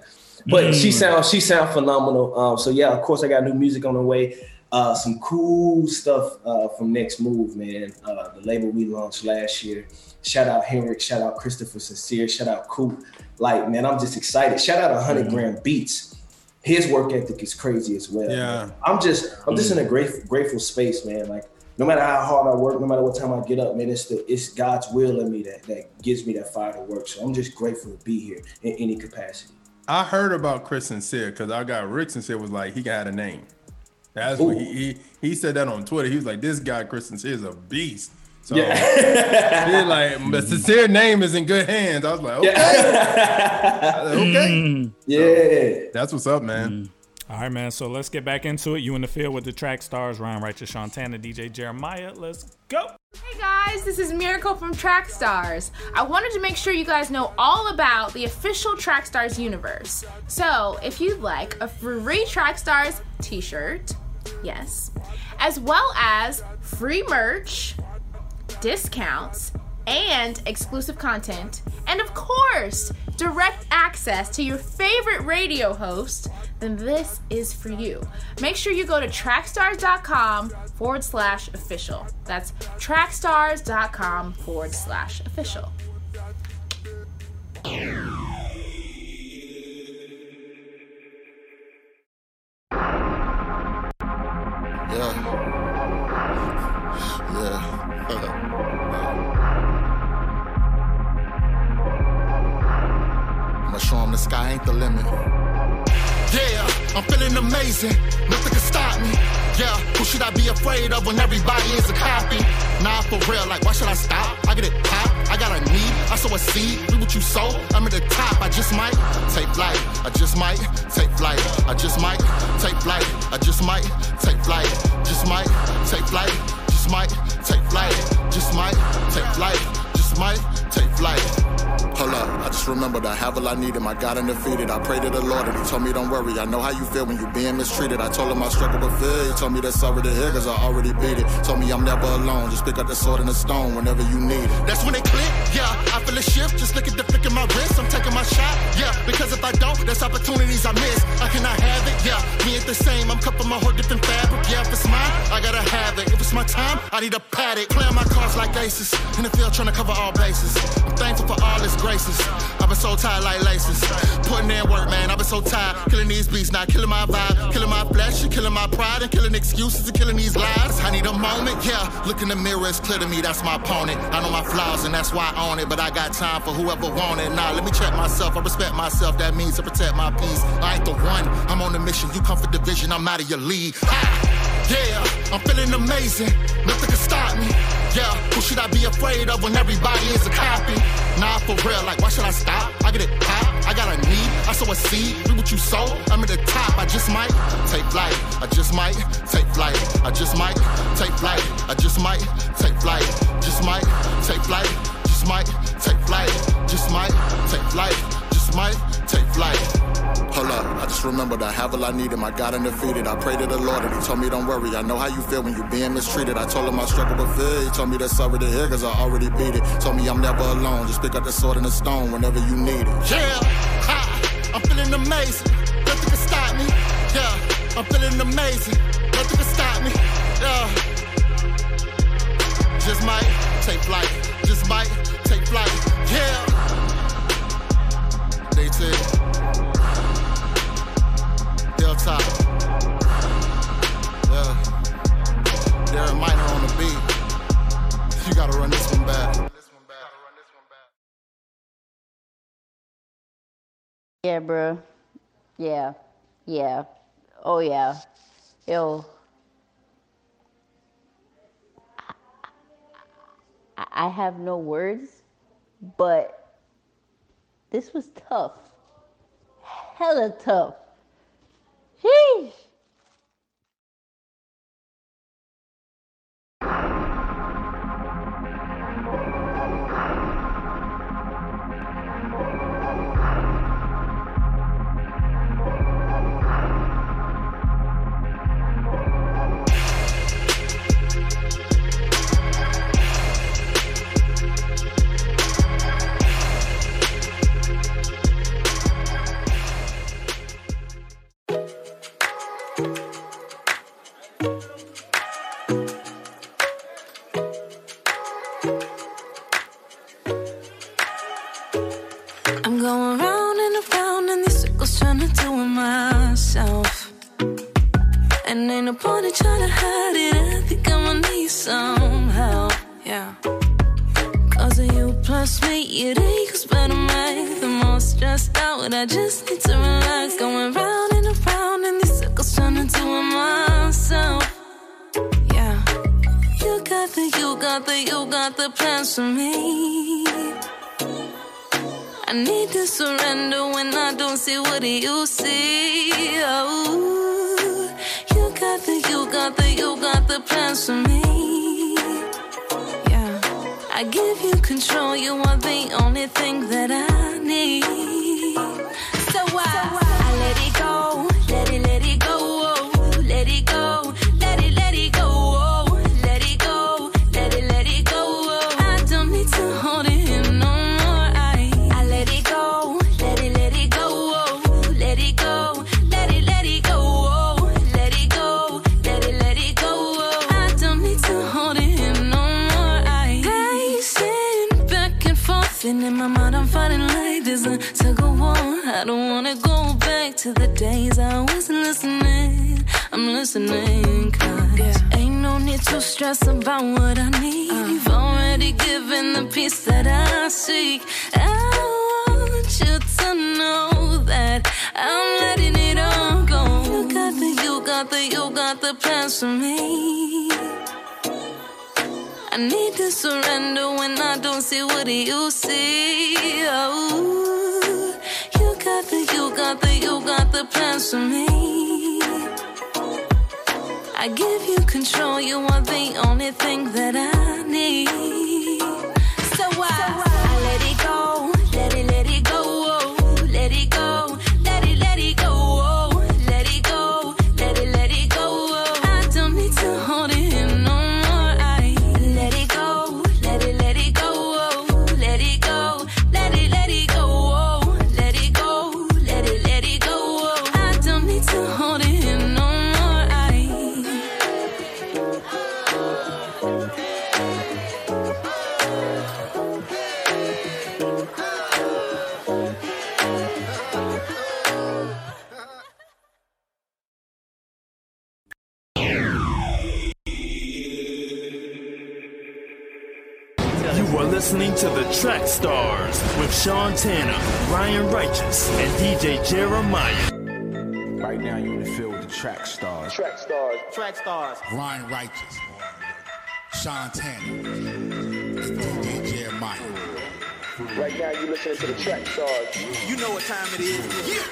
But she sound phenomenal. So yeah, of course I got new music on the way. Some cool stuff from Next Move, man. The label we launched last year. Shout out Henrik, shout out Christopher Sincere, shout out Coop. Like, man, I'm just excited. Shout out 100 Gram Beats. His work ethic is crazy as well. Yeah. I'm just in a grateful space, man. Like, no matter how hard I work, no matter what time I get up, man, it's God's will in me that gives me that fire to work. So I'm just grateful to be here in any capacity. I heard about Chris Sincere because I got Rick Sincere was like, he got a name. That's what he said that on Twitter. He was like, this guy, Chris Sincere, is a beast. So but Sincere name is in good hands. I was like, okay. So, that's what's up, man. All right, man. So let's get back into it. You in the field with the Track Stars. Ryan Righteous, Shantana, DJ Jeremiah. Let's go. Hey guys, this is Miracle from Track Stars. I wanted to make sure you guys know all about the official Track Stars universe. So if you'd like a free Track Stars t-shirt, yes, as well as free merch, discounts and exclusive content, and of course, direct access to your favorite radio host, then this is for you. Make sure you go to TrackStars.com/official. That's TrackStars.com/official. Sky ain't the limit. Yeah, I'm feeling amazing. Nothing can stop me. Yeah, who should I be afraid of when everybody is a copy? Nah, for real, like, why should I stop? I get it pop, I got a need, I sow a seed, do what you sow, I'm at the top, I just might take flight, I just might take flight, I just might take flight, I just might take flight, just might take flight, just might take flight, just might take flight, just might take flight. Hold up, I just remembered I have all I needed. My God undefeated, I prayed to the Lord and he told me don't worry. I know how you feel when you being mistreated. I told him I struggle with fear. He told me that's already here cause I already beat it. Told me I'm never alone, just pick up the sword and the stone whenever you need it. That's when it click, yeah, I feel a shift. Just look at the flick in my wrist, I'm taking my shot, yeah. Because if I don't, there's opportunities I miss. I cannot have it, yeah, me ain't the same. I'm cupping my whole different fabric, yeah, if it's mine I gotta have it, if it's my time, I need a paddock. Playing my cards like aces, in the field trying to cover all bases. I'm thankful for all his graces. I've been so tired like laces. Putting in work, man, I've been so tired. Killing these beats, not killing my vibe. Killing my flesh, and killing my pride. And killing excuses, and killing these lies. I need a moment, yeah. Look in the mirror, it's clear to me, that's my opponent. I know my flaws, and that's why I own it. But I got time for whoever want it. Nah, let me check myself, I respect myself. That means to protect my peace. I ain't the one, I'm on a mission. You come for division, I'm out of your league. Yeah, I'm feeling amazing, nothing can stop me. Yeah, who should I be afraid of when everybody is a copy? Nah, for real, like, why should I stop? I get it pop, I got a need, I sow a seed, do what you sow, I'm at the top, I just might take flight, I just might take flight, I just might take flight, I just might take flight, just might take flight, just might take flight, just might take flight, just might take flight. Hold up, I just remembered I have all I needed. My God undefeated, I prayed to the Lord and he told me don't worry. I know how you feel when you being mistreated. I told him I struggle with fear. He told me that's already here cause I already beat it. Told me I'm never alone, just pick up the sword and the stone whenever you need it. Yeah, I'm feeling amazing, nothing can stop me. Yeah, I'm feeling amazing, nothing can stop me. Yeah, just might take flight, just might take flight. Yeah, they said Delta, yeah, Derek Minor on the beat, you gotta run this one back. Yeah, bro, yeah, oh yeah, yo, I have no words, but this was tough, hella tough. Sheesh. Let it go. Searching in my mind, I'm finding light doesn't go on. I don't wanna go back to the days I wasn't listening. I'm listening, cause ain't no need to stress about what I need. You've already given the peace that I seek. I want you to know that I'm letting it all go. You got the plans for me. I need to surrender when I don't see what you see. Oh, you got the plans for me. I give you control, you are the only thing that I need. So I let it go, let it go, oh, let it go. Listening to the Track Stars with Sean Tanner, Ryan Righteous, and DJ Jeremiah. Right now, you're in the field with the Track Stars. Track Stars. Track Stars. Ryan Righteous, Sean Tanner, and DJ Jeremiah. Right now, you're listening to the Track Stars. You know what time it is. Yeah.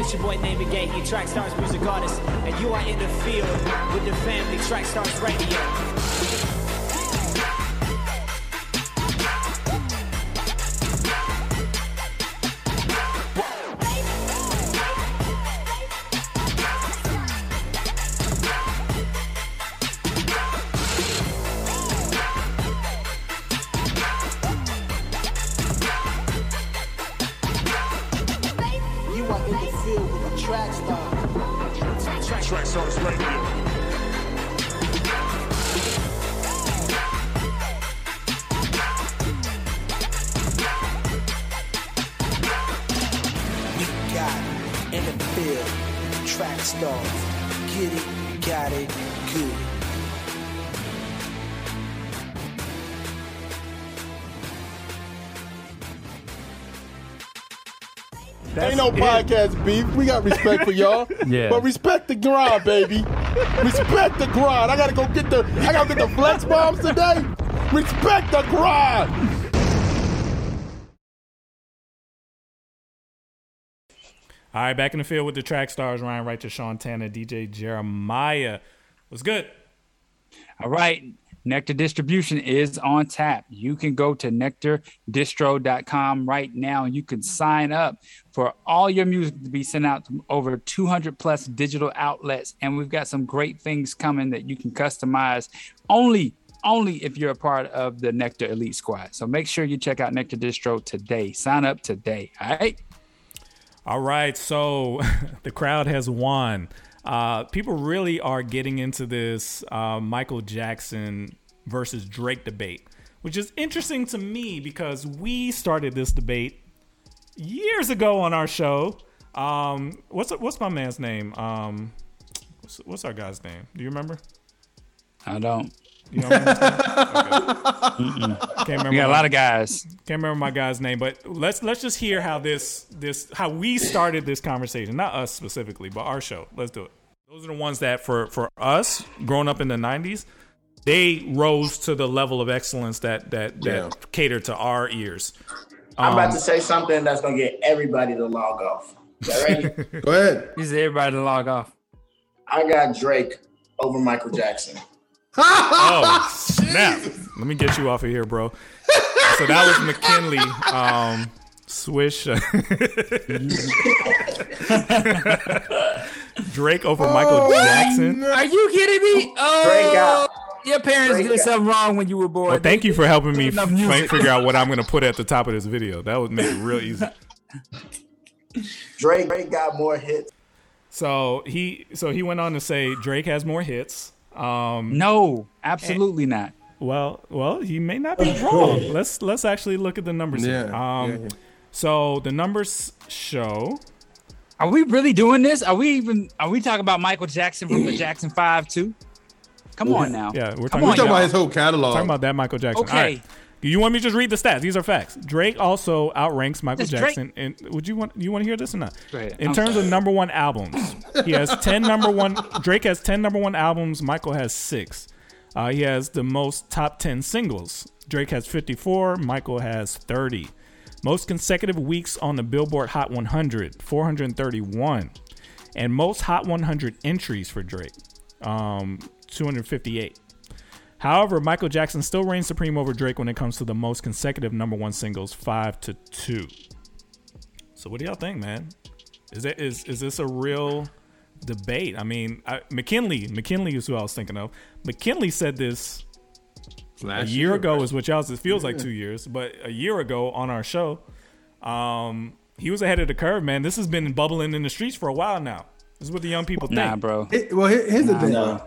It's your boy, Marvin Gaye, he Track Stars music artist, and you are in the field with the family, Track Stars Radio. Podcast beef. We got respect for y'all. Yeah. But respect the grind, baby. Respect the grind. I gotta get the flex bombs today. Respect the grind. All right, back in the field with the Track Stars, Ryan Righteous, Sean Tanner, DJ Jeremiah. What's good? All right. Nectar Distribution is on tap. You can go to NectarDistro.com right now, and you can sign up for all your music to be sent out to over 200 plus digital outlets. And we've got some great things coming that you can customize only if you're a part of the Nectar Elite Squad. So make sure you check out Nectar Distro today. Sign up today. All right. All right. So the crowd has won. People really are getting into this Michael Jackson versus Drake debate, which is interesting to me because we started this debate years ago on our show. What's my man's name? What's our guy's name? Do you remember? I don't. You don't remember? Okay. Can't remember. We got a lot of guys. Can't remember my guy's name, but let's just hear how how we started this conversation. Not us specifically, but our show. Let's do it. Those are the ones that for us growing up in the 90s, they rose to the level of excellence that catered to our ears. I'm about to say something that's gonna get everybody to log off. Is that right? Go ahead. You said everybody to log off. I got Drake over Michael Jackson. Oh, snap. Let me get you off of here, bro. So that was McKinley. Swish. Drake over Michael Jackson. Are you kidding me? Oh, Your parents did something wrong when you were born. Well, thank you for helping me figure out what I'm going to put at the top of this video. That would make it real easy. Drake got more hits. So he went on to say Drake has more hits. No, absolutely not. Well, he may not be wrong. Let's actually look at the numbers here. So the numbers show. Are we really doing this? Are we talking about Michael Jackson from the Jackson 5 too? Come on now. Yeah, we're talking about his whole catalog. Talking about that Michael Jackson. Okay. All right. You want me to just read the stats? These are facts. Drake also outranks Michael Jackson. And you want to hear this or not? In terms of number one albums, he has 10 number one. Drake has 10 number one albums. Michael has 6. He has the most top 10 singles. Drake has 54. Michael has 30. Most consecutive weeks on the Billboard Hot 100, 431, and most Hot 100 entries for Drake, 258. However, Michael Jackson still reigns supreme over Drake when it comes to the most consecutive number one singles, 5 to 2. So what do y'all think, man? Is this a real debate? I mean, McKinley is who I was thinking of. McKinley said this a year ago is what y'all said. It feels like 2 years, but a year ago on our show, he was ahead of the curve, man. This has been bubbling in the streets for a while now. This is what the young people think. Nah, bro. Here's the thing.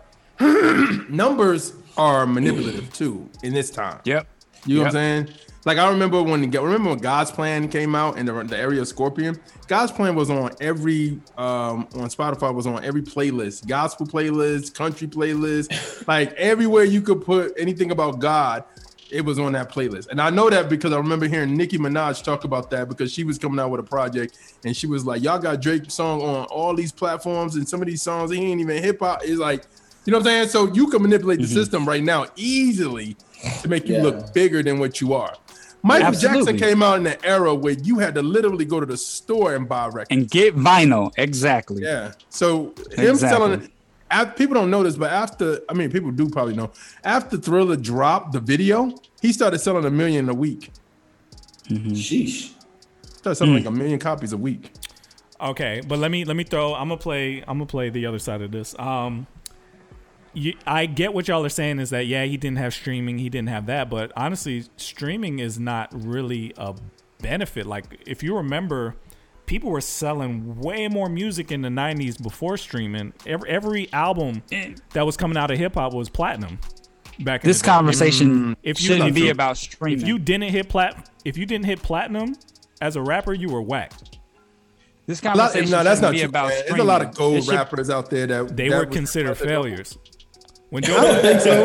Numbers are manipulative too in this time. Yep. You know what I'm saying? Like I remember when God's Plan came out in the area of Scorpion. God's Plan was on every on Spotify, was on every playlist, gospel playlist, country playlist, like everywhere you could put anything about God, it was on that playlist. And I know that because I remember hearing Nicki Minaj talk about that because she was coming out with a project and she was like, y'all got Drake's song on all these platforms and some of these songs he ain't even hip hop. It's like, you know what I'm saying? So you can manipulate the system right now easily to make you look bigger than what you are. Michael Jackson came out in an era where you had to literally go to the store and buy records. And get vinyl. Exactly. Yeah. So him selling it, people don't know this, but people do probably know. After Thriller dropped the video, he started selling 1 million a week. Mm-hmm. Sheesh. Started selling like 1 million copies a week. Okay, but let me throw. I'm gonna play the other side of this. I get what y'all are saying is that, yeah, he didn't have streaming. He didn't have that. But honestly, streaming is not really a benefit. Like, if you remember, people were selling way more music in the 90s before streaming. Every album that was coming out of hip hop was platinum back in the day. This conversation shouldn't be about streaming. If you didn't hit platinum as a rapper, you were whacked. This conversation shouldn't be about streaming. There's a lot of gold rappers out there that were considered failures. When Joe, I don't think so.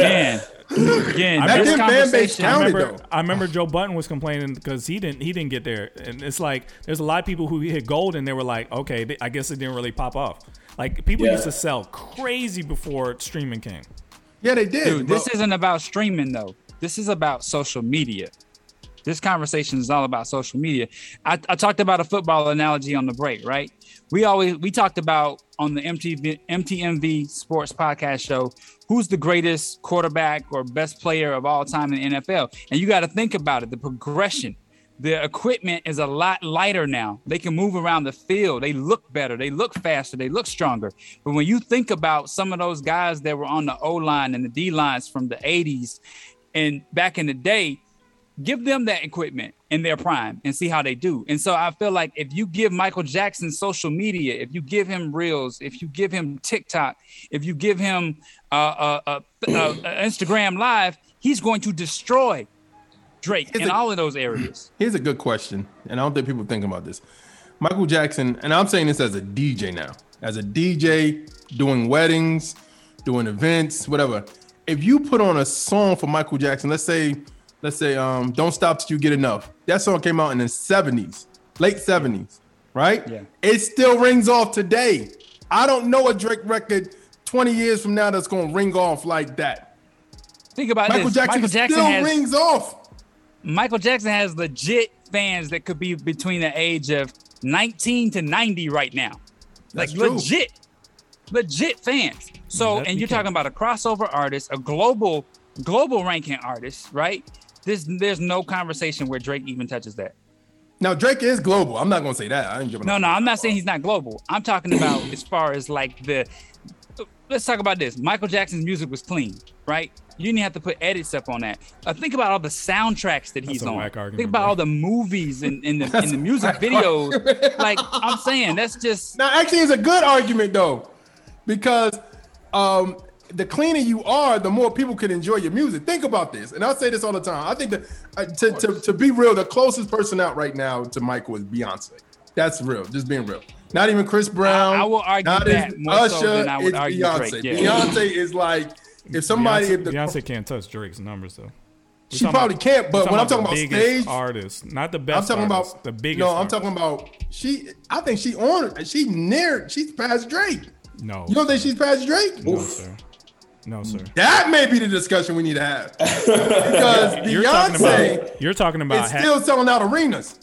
Again, that fan base counted though. I remember Joe Budden was complaining because he didn't get there, and it's like there's a lot of people who hit gold and they were like, okay, I guess it didn't really pop off. Like people used to sell crazy before streaming came. Yeah, they did. Dude, this isn't about streaming though. This is about social media. This conversation is all about social media. I talked about a football analogy on the break, right? We talked about on the MTMV Sports Podcast show, who's the greatest quarterback or best player of all time in the NFL. And you got to think about it, the progression. The equipment is a lot lighter now. They can move around the field. They look better. They look faster. They look stronger. But when you think about some of those guys that were on the O-line and the D-lines from the 80s and back in the day, give them that equipment in their prime and see how they do. And so I feel like if you give Michael Jackson social media, if you give him Reels, if you give him TikTok, if you give him Instagram Live, he's going to destroy Drake in all of those areas. Here's a good question, and I don't think people think about this. Michael Jackson, and I'm saying this as a DJ now, as a DJ doing weddings, doing events, whatever. If you put on a song for Michael Jackson, let's say Don't Stop Till You Get Enough. That song came out in the 70s, late 70s, right? Yeah. It still rings off today. I don't know a Drake record 20 years from now that's going to ring off like that. Think about this. Michael Jackson still rings off. Michael Jackson has legit fans that could be between the age of 19 to 90 right now. That's like true. Legit fans. So, and you're talking about a crossover artist, a global ranking artist, right? There's no conversation where Drake even touches that. Now, Drake is global. I'm not going to say that. I'm not saying he's not global. I'm talking about as far as like the So let's talk about this. Michael Jackson's music was clean, right? You didn't have to put edits up on that. Think about all the soundtracks that he's on. Think about all the movies and the music videos. Argument. Like I'm saying, that's just... Now, actually, it's a good argument, though, because the cleaner you are, the more people can enjoy your music. Think about this. And I say this all the time. I think that, to be real, the closest person out right now to Michael is Beyonce. That's real. Just being real. Not even Chris Brown. I will argue that more Usher, so than I would argue Beyonce. Drake. Yeah. Beyonce is like... If somebody, Beyonce can't touch Drake's numbers though. She probably can't. But when I'm talking about stage artists, not the best. I'm talking about the biggest. No, I'm talking about she. I think she on. She near. She's past Drake. No, you don't think she's past Drake? No, sir. No, sir. That may be the discussion we need to have because Beyonce, you're talking about, is still selling out arenas.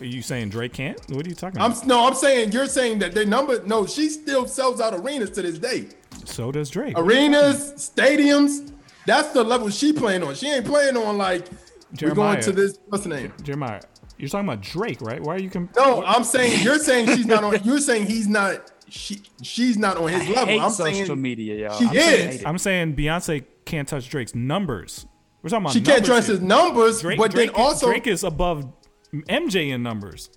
Are you saying Drake can't? What are you talking about? I'm saying you're saying that their number. No, she still sells out arenas to this day. So does Drake. Arenas, stadiums, that's the level she playing on. She ain't playing on like Jeremiah, we're going to this. What's the name? Jeremiah, you're talking about Drake, right? Why are you No, I'm saying you're saying she's not on. You're saying he's not. She's not on his level. I'm saying social media, y'all. She is. I'm saying Beyonce can't touch Drake's numbers. We're talking about. She can't touch his numbers, but Drake is above MJ in numbers.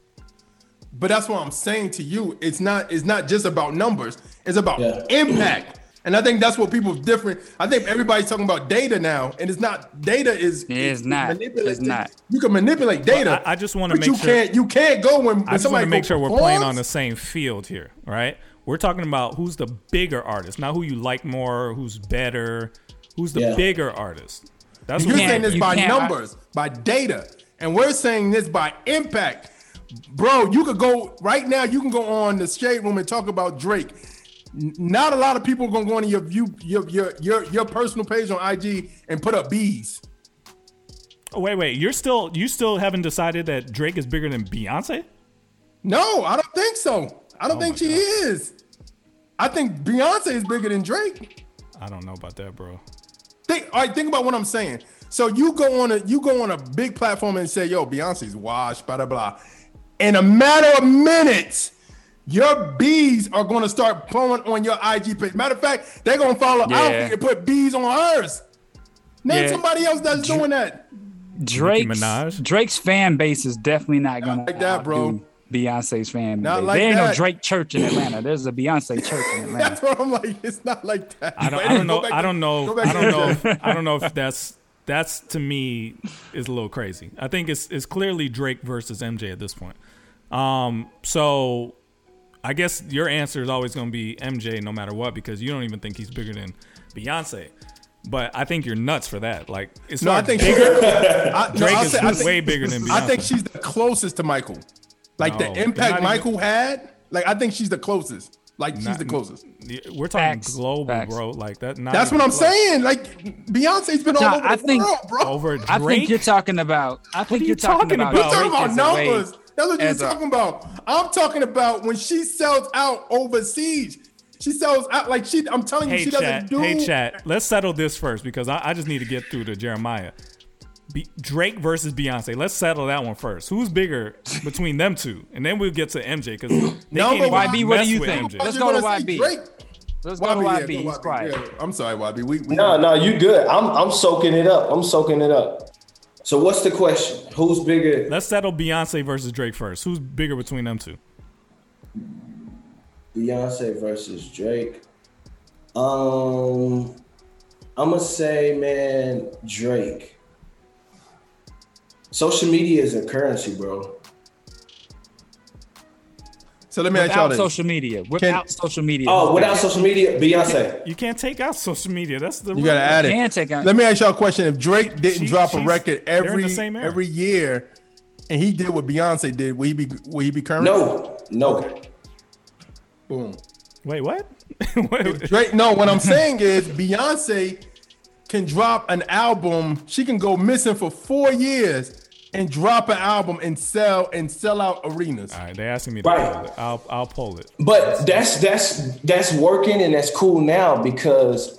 But that's what I'm saying to you. It's not just about numbers. It's about impact. And I think that's what people's different. I think everybody's talking about data now, and it's not. Data is not. It's not. You can manipulate data. I just want to make sure you can't go when I just want to make sure we're playing on the same field here, right? We're talking about who's the bigger artist, not who you like more, who's better, who's the bigger artist. That's what you're saying this by numbers, by data, and we're saying this by impact. Bro, you could go right now. You can go on the Shade Room and talk about Drake. Not a lot of people are gonna go into your personal page on IG and put up B's. Oh, wait. You still haven't decided that Drake is bigger than Beyonce? No, I don't think so. I don't think she is. I think Beyonce is bigger than Drake. I don't know about that, bro. Think about what I'm saying. So you go on a big platform and say, yo, Beyonce's washed, blah blah blah. In a matter of minutes, your B's are going to start blowing on your IG page. Matter of fact, they're going to follow out and put B's on hers. Name somebody else that's doing that. Drake's fan base is definitely not going to like that, bro. Beyonce's fan base. There ain't no Drake church in Atlanta. There's a Beyonce church in Atlanta. That's what I'm like. It's not like that. I don't know if that's to me is a little crazy. I think it's clearly Drake versus MJ at this point. So I guess your answer is always going to be MJ no matter what, because you don't even think he's bigger than Beyonce. But I think you're nuts for that. Like it's no, not I think bigger. Drake is way bigger than Beyonce. I think she's the closest to Michael. Like the impact Michael had. Like I think she's the closest. Like she's the closest. We're talking global, bro. Like that. That's what I'm saying. Like Beyonce's been all over the world, bro. Over Drake. I think you're talking about. We're talking about numbers. That's what you're talking about. I'm talking about when she sells out overseas. She sells out like she. I'm telling you, she doesn't do. Hey, chat. Let's settle this first because I just need to get through to Jeremiah. Drake versus Beyonce. Let's settle that one first. Who's bigger between them two? And then we'll get to MJ because YB, what do you think? Let's go to YB. Let's go to YB. He's quiet. I'm sorry, YB. No, you good. I'm soaking it up. So what's the question? Who's bigger? Let's settle Beyonce versus Drake first. Who's bigger between them two? Beyonce versus Drake. I'm going to say, man, Drake. Social media is a currency, bro. So let me ask y'all this. Without social media. Oh, without social media, Beyonce. You can't take out social media. That's the rule. You got to add it. Let me ask y'all a question. If Drake didn't drop a record every year and he did what Beyonce did, will he be current? No. Okay. Boom. Wait, what? What I'm saying is Beyonce can drop an album. She can go missing for 4 years. And drop an album and sell out arenas. All right, they're asking me to poll it. I'll poll it. But that's working and that's cool now because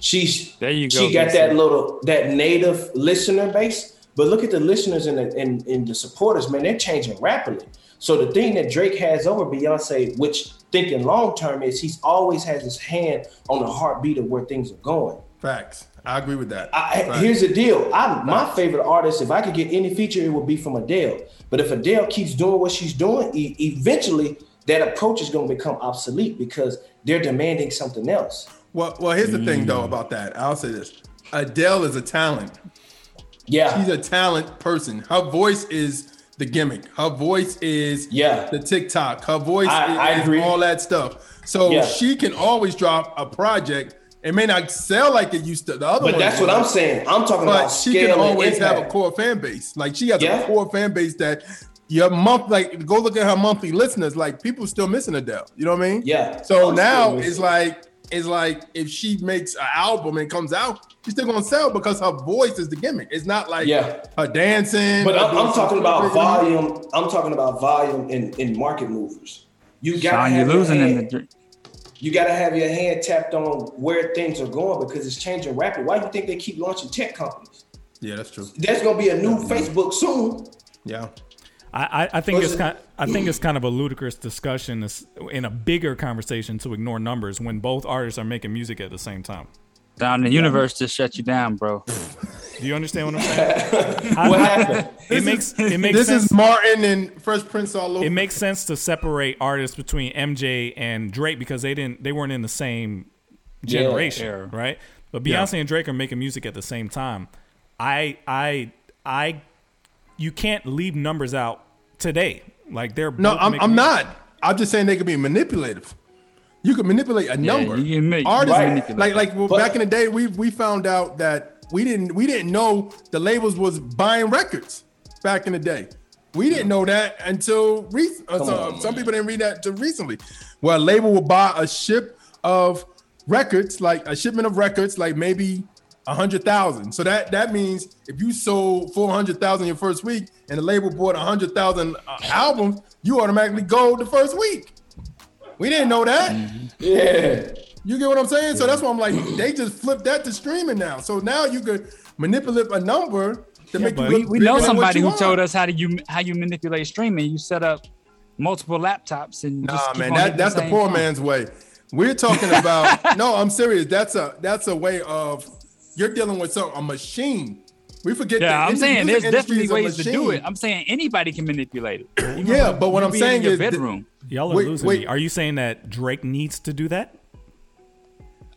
she got that little native listener base. But look at the listeners and the supporters, man, they're changing rapidly. So the thing that Drake has over Beyonce, which thinking long term is he's always has his hand on the heartbeat of where things are going. Facts. I agree with that. Here's the deal. My favorite artist, if I could get any feature, it would be from Adele. But if Adele keeps doing what she's doing, eventually that approach is going to become obsolete because they're demanding something else. Well, here's the thing, though, about that. I'll say this. Adele is a talent. Yeah. She's a talent person. Her voice is the gimmick. Her voice is the TikTok. Her voice is all that stuff. So she can always drop a project. It may not sell like it used to. The other, but that's what I'm saying. I'm talking about scale. She can always have a core fan base. Like she has a core fan base that your month, like go look at her monthly listeners. Like people still missing Adele. You know what I mean? Yeah. So now it's like if she makes an album and comes out, she's still gonna sell because her voice is the gimmick. It's not like her dancing. But I'm talking about volume. I'm talking about volume in market movers. You got Sean, you're losing in the. You got to have your hand tapped on where things are going because it's changing rapidly. Why do you think they keep launching tech companies? Yeah, that's true. There's going to be a new Facebook soon. Yeah. I think it's kind of a ludicrous discussion in a bigger conversation to ignore numbers when both artists are making music at the same time. Down the universe just shut you down, bro. Do you understand what I'm saying? What happened? It makes sense. This is Martin and Fresh Prince all over. It makes sense to separate artists between MJ and Drake because they weren't in the same generation, right? But Beyonce and Drake are making music at the same time. You can't leave numbers out today. Like they're I'm not. I'm just saying they could be manipulative. You could manipulate a number. You can artists, right. But back in the day, we found out that we didn't know the labels was buying records back in the day. We didn't know that until some people didn't read that until recently. Well, a label will buy a shipment of records, like maybe 100,000. So that means if you sold 400,000 your first week and the label bought 100,000 albums, you automatically go the first week. We didn't know that. Yeah. You get what I'm saying? Yeah. So that's why I'm like, they just flipped that to streaming now. So now you could manipulate a number to make you look. We know somebody who told us how you manipulate streaming. You set up multiple laptops and that's the poor man's way. We're talking about no, I'm serious. That's a way of you're dealing with a machine. We forget that. Yeah, I'm saying there's definitely ways to do it. I'm saying anybody can manipulate it. You know, but what I'm saying is bedroom. Y'all are losing me. Are you saying that Drake needs to do that?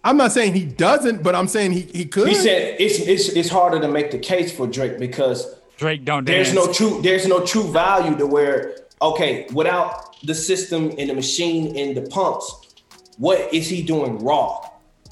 I'm not saying he doesn't, but I'm saying he could. He said it's harder to make the case for Drake because Drake don't dance. There's no true value to where without the system and the machine and the pumps, what is he doing raw?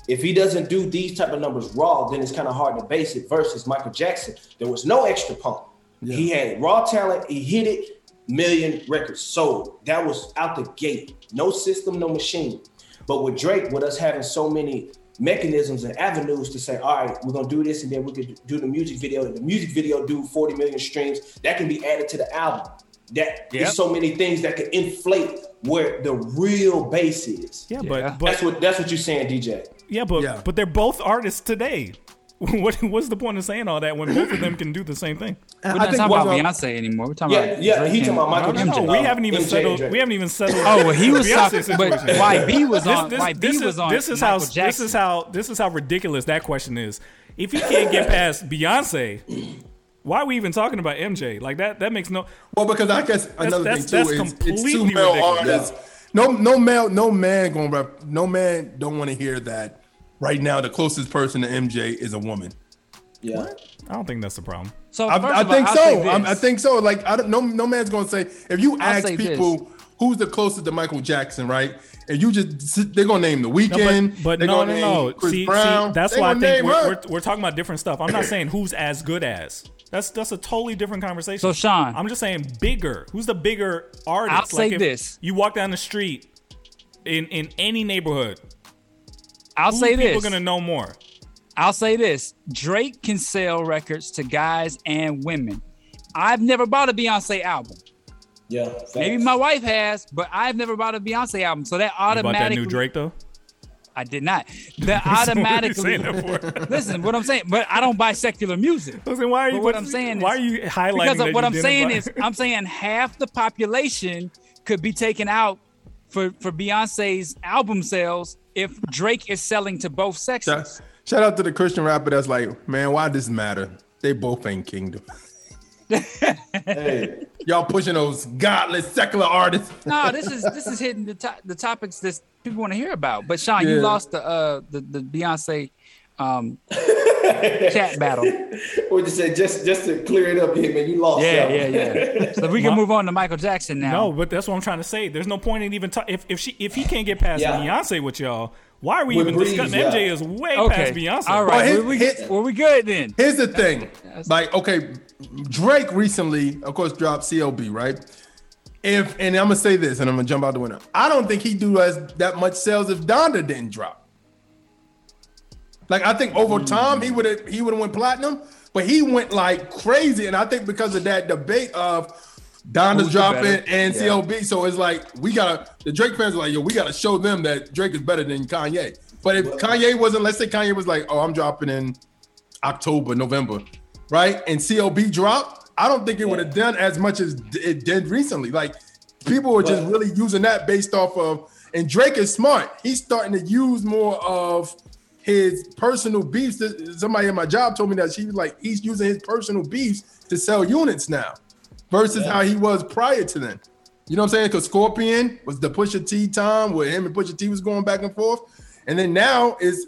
If he doesn't do these type of numbers raw, then it's kind of hard to base it versus Michael Jackson. There was no extra pump. Yeah. He had raw talent. He hit it. 1 million records sold. That was out the gate. No system, no machine. But with Drake, with us having so many mechanisms and avenues to say, all right, we're going to do this, and then we could do the music video. And the music video do 40 million streams. That can be added to the album. There's so many things that could inflate where the real base is. Yeah, but that's what you're saying, DJ. Yeah, but they're both artists today. What's the point of saying all that when both of them can do the same thing? We're not talking about Beyonce anymore. We're talking about Drake. He's talking about Michael. No, we haven't even settled. We haven't even settled. Oh, well, he was talking. But YB was on. This is how ridiculous that question is. If you can't get past Beyonce, why are we even talking about MJ? Like that makes no. Well, because I guess another thing too is it's two male ridiculous. Artists. No man don't want to hear that. Right now, the closest person to MJ is a woman. Yeah, what? I don't think that's the problem. So I think so. Like no man's gonna say if you ask people who's the closest to Michael Jackson, right? And you just they're gonna name The Weeknd, but they're gonna name Chris Brown. That's why I think we're talking about different stuff. I'm not saying who's as good as. That's a totally different conversation. So Sean, I'm just saying bigger. Who's the bigger artist? I'll say this: you walk down the street in any neighborhood. People are gonna know more. I'll say this: Drake can sell records to guys and women. I've never bought a Beyonce album. Yeah, thanks. Maybe my wife has, but I've never bought a Beyonce album. So that automatically. You bought that new Drake though? I did not. That automatically. Listen, what I'm saying, but I don't buy secular music. Listen, why are you? Why are you highlighting? Because what I'm saying is, half the population could be taken out for Beyonce's album sales if Drake is selling to both sexes? Shout out to the Christian rapper that's like, man, why does this matter? They both ain't kingdom. Hey, y'all pushing those godless secular artists. No, this is hitting the topics that people want to hear about. But Sean, you lost the Beyonce chat battle. What you say? Just to clear it up here, man. You lost. Yeah. So we can move on to Michael Jackson now. No, but that's what I'm trying to say. There's no point in even if he can't get past Beyonce with y'all. Why are we even discussing? Yeah. MJ is way past Beyonce. All right, were we good then? Here's the thing. Drake recently, of course, dropped CLB, right? And I'm going to say this, and I'm going to jump out the window. I don't think he'd do that much sales if Donda didn't drop. Like, I think over time, he would have went platinum, but he went like crazy. And I think because of that debate of Donda's dropping and CLB. So it's like, the Drake fans are like, yo, we got to show them that Drake is better than Kanye. But if Kanye wasn't, let's say Kanye was like, oh, I'm dropping in October, November, right? And CLB dropped, I don't think it would have done as much as it did recently. Like, people were just really using that based off of, and Drake is smart. He's starting to use more of his personal beefs. Somebody at my job told me that she was like, he's using his personal beefs to sell units now. Versus how he was prior to then. You know what I'm saying? Because Scorpion was the Pusha T time where him and Pusha T was going back and forth. And then now is,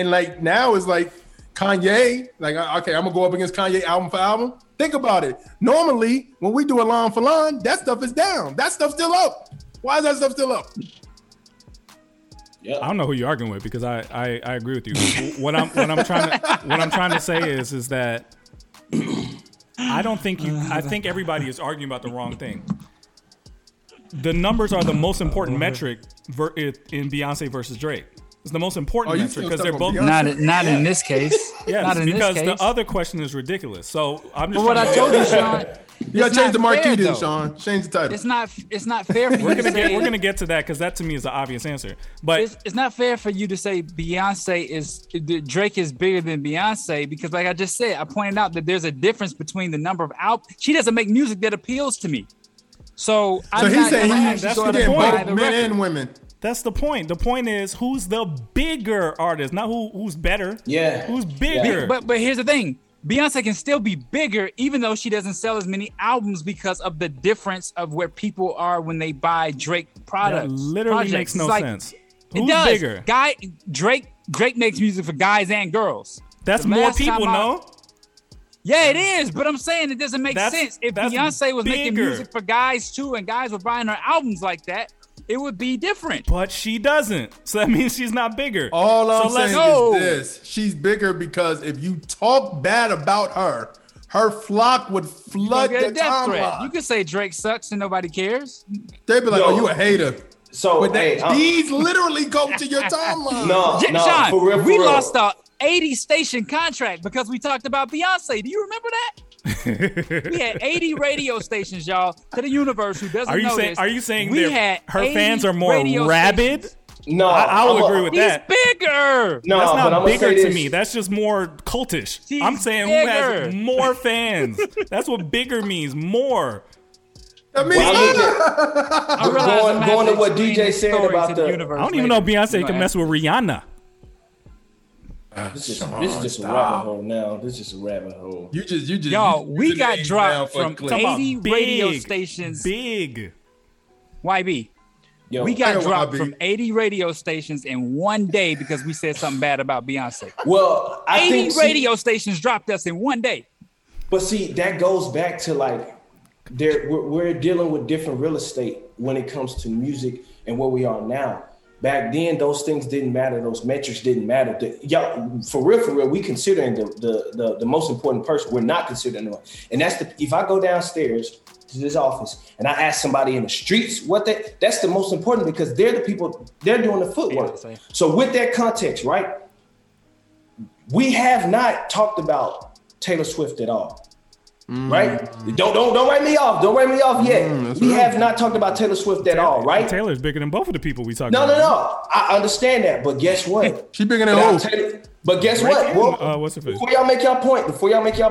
now is like Kanye, like, okay, I'm going to go up against Kanye album for album. Think about it. Normally, when we do a line for line, that stuff is down. That stuff's still up. Why is that stuff still up? Yeah. I don't know who you're arguing with because I agree with you. What I'm trying to say is that I think everybody is arguing about the wrong thing. The numbers are the most important metric in Beyonce versus Drake. It's the most important metric because they're both not in this case. Yes, because the other question is ridiculous. So I'm just. But what I told you, Sean. You gotta change the marquee, then, Sean. Change the title. It's not fair. For we're gonna get to that because that to me is the obvious answer. But it's not fair for you to say Drake is bigger than Beyonce because, like I just said, I pointed out that there's a difference between the number of albums. She doesn't make music that appeals to me. So he's saying that's the point. Men and women. That's the point. The point is who's the bigger artist, not who's better. Yeah, who's bigger. Yeah. But here's the thing. Beyonce can still be bigger even though she doesn't sell as many albums because of the difference of where people are when they buy Drake products. That literally makes no sense. Who's bigger? Drake makes music for guys and girls. That's more people, no? Yeah, it is, but I'm saying it doesn't make sense. If Beyonce was making music for guys too and guys were buying her albums like that, it would be different. But she doesn't. So that means she's not bigger. All I'm saying is this. She's bigger because if you talk bad about her, her flock would flood the timeline. You could say Drake sucks and nobody cares. They'd be like, oh, you a hater. So these literally go to your timeline. No, Sean, for real. Lost our 80 station contract because we talked about Beyonce. Do you remember that? We had 80 radio stations, y'all, to the universe who doesn't know this. Are you saying her fans are more rabid? Stations. No, I will agree with that. He's bigger. No, that's not bigger to me. That's just more cultish. She's I'm saying bigger. Who has more fans. That's what bigger means. More. I mean, going to what DJ said about the universe. I don't even know Beyonce can mess with Rihanna. This is just a rabbit hole now. This is a rabbit hole. You just y'all. We got dropped from 80 radio stations. Big YB. Yo, we got dropped from 80 radio stations in one day because we said something bad about Beyonce. Well, 80 radio stations dropped us in one day. But see, that goes back to like we're dealing with different real estate when it comes to music and where we are now. Back then, those things didn't matter. Those metrics didn't matter. Y'all, for real, we considering the most important person. We're not considering one. And that's if I go downstairs to this office and I ask somebody in the streets that's the most important because they're the people, they're doing the footwork. So with that context, right? We have not talked about Taylor Swift at all. Right? Don't write me off. Don't write me off yet. We have not talked about Taylor Swift at all, right? Taylor's bigger than both of the people we talked about. No. I understand that, but guess what? She's bigger than who? But guess what? Well, what's the before y'all make y'all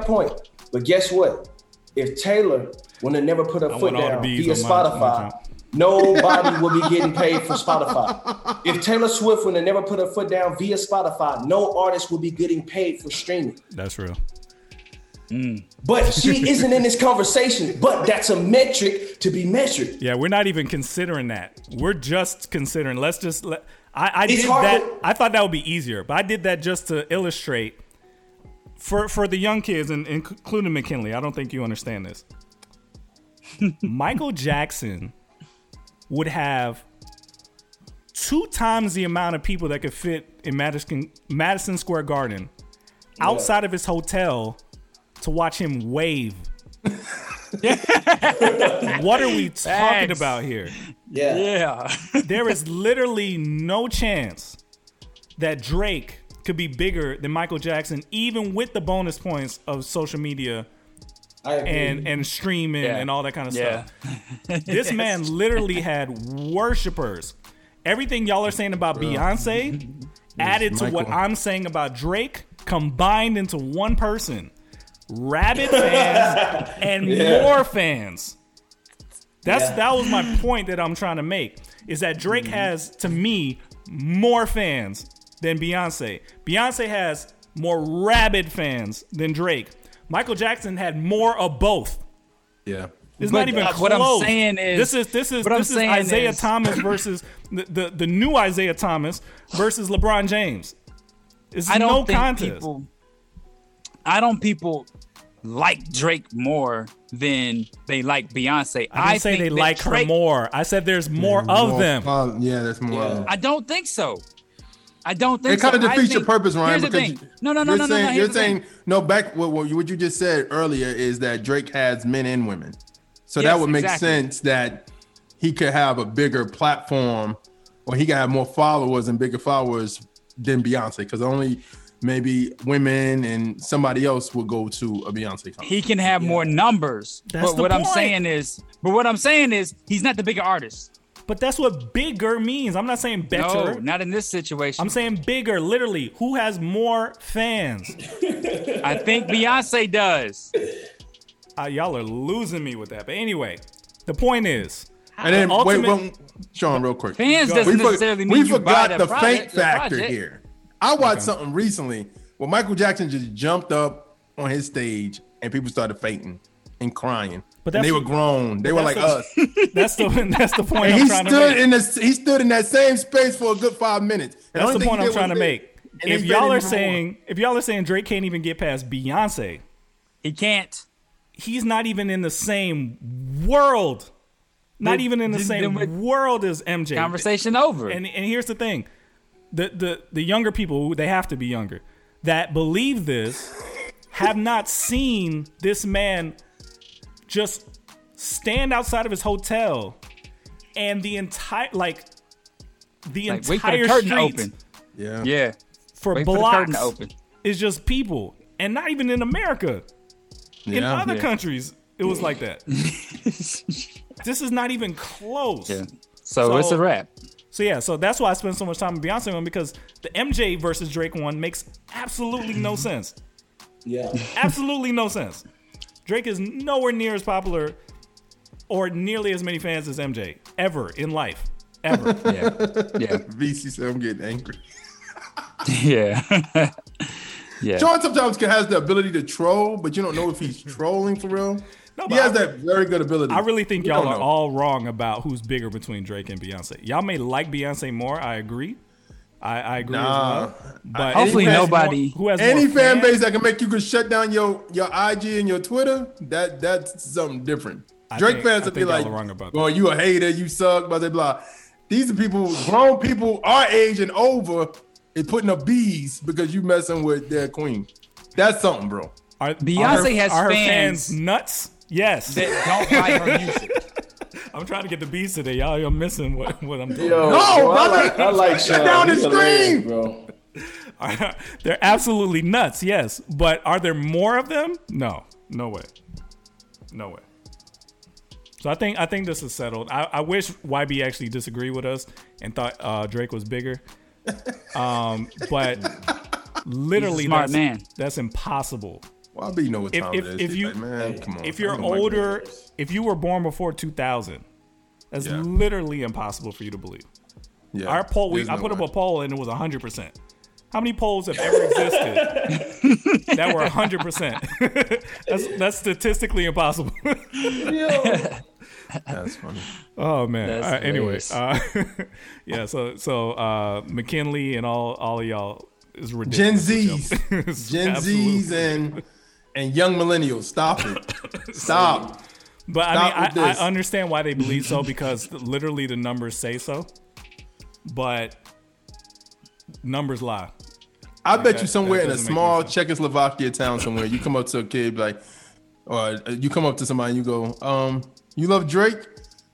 point, but guess what? If Taylor would have never put her foot down via Spotify, Nobody will be getting paid for Spotify. If Taylor Swift would have never put her foot down via Spotify, no artist would be getting paid for streaming. That's real. Mm. But she isn't in this conversation, but that's a metric to be measured. Yeah, we're not even considering that. We're just considering, I did that. I thought that would be easier, but I did that just to illustrate for the young kids, and including McKinley. I don't think you understand this. Michael Jackson would have 2 times the amount of people that could fit in Madison Square Garden outside of his hotel to watch him wave. What are we talking about here? Yeah. There is literally no chance that Drake could be bigger than Michael Jackson, even with the bonus points of social media and streaming and all that kind of stuff. This man literally had worshipers. Everything y'all are saying about Beyonce added to what I'm saying about Drake, combined into one person. Rabid fans and more fans. That was my point that I'm trying to make, is that Drake has, to me, more fans than Beyonce. Beyonce has more rabid fans than Drake. Michael Jackson had more of both. Yeah. It's not even close. What I'm saying is, this is Isaiah Thomas versus the new Isaiah Thomas versus LeBron James. It's no contest. I don't like Drake more than they like Beyonce. I didn't say they like her more. I said there's more of them. There's more of them. I don't think so. I don't think so. It kind of defeats your purpose, Ryan. Here's the thing. No. You're saying, no, back what you just said earlier is that Drake has men and women. So that would make sense that he could have a bigger platform, or he could have more followers and bigger followers than Beyonce, because only maybe women and somebody else will go to a Beyonce concert. He can have more numbers. But what I'm saying is he's not the bigger artist. But that's what bigger means. I'm not saying better. No, not in this situation. I'm saying bigger, literally. Who has more fans? I think Beyonce does. Y'all are losing me with that. But anyway, the point is. And then, wait, Sean, real quick. Fans doesn't necessarily mean you buy that product. We forgot the fake factor here. I watched something recently where Michael Jackson just jumped up on his stage and people started fainting and crying. And they were grown. They were like us. That's the point. And he stood in that same space for a good 5 minutes. And that's the point I'm trying to make. If y'all are saying Drake can't even get past Beyonce, he can't. He's not even in the same world. Not even in the same world as MJ. Conversation over. And here's the thing: the younger people, they have to be younger, that believe this, have not seen this man just stand outside of his hotel and the entire curtain open. Yeah. For blocks is just people, and not even in America. In other countries, it was like that. This is not even close. Yeah. So it's a wrap. So that's why I spent so much time with Beyonce one, because the MJ versus Drake one makes absolutely no sense. Yeah. Absolutely no sense. Drake is nowhere near as popular or nearly as many fans as MJ ever in life. Ever. Yeah. VC said I'm getting angry. Yeah. Sean sometimes has the ability to troll, but you don't know if he's trolling for real. No, he has that very good ability. I really think y'all are all wrong about who's bigger between Drake and Beyonce. Y'all may like Beyonce more. I agree. I agree with you, but hopefully nobody fan base that can make you shut down your IG and your Twitter, that's something different. Drake fans would be like, "Oh, you a hater, you suck, blah blah blah." These are people, grown people our age and over, is putting up B's because you messing with their queen. That's something, bro. Beyonce has fans nuts. Yes, that don't like her music. I'm trying to get the beats today. Y'all are missing what I'm doing. I like shut down the stream, bro. They're absolutely nuts, yes. But are there more of them? No. No way. So I think this is settled. I wish YB actually disagreed with us and thought Drake was bigger. But literally, that's impossible. Well, you know what time it is. If you're older, if you were born before 2000, That's literally impossible for you to believe. Yeah, our poll, I put up a poll and it was 100%. How many polls have ever existed that were 100%? That's statistically impossible. That's funny. Oh man. Anyway, so McKinley and all of y'all is ridiculous. Gen Zs and young millennials. Stop it. Stop. But I understand why they believe so, because literally the numbers say so. But numbers lie. I bet you somewhere in a small Czechoslovakia town somewhere, you come up to a kid you come up to somebody and you go, you love Drake?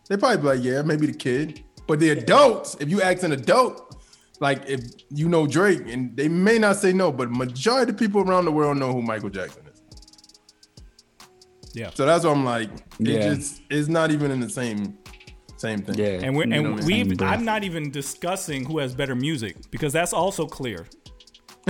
They probably be like, yeah, maybe the kid. But the adults, if you ask an adult, if you know Drake, and they may not say no, but majority of people around the world know who Michael Jackson is. Yeah. So that's why I'm like, it's not even in the same thing. Yeah. I'm not even discussing who has better music, because that's also clear.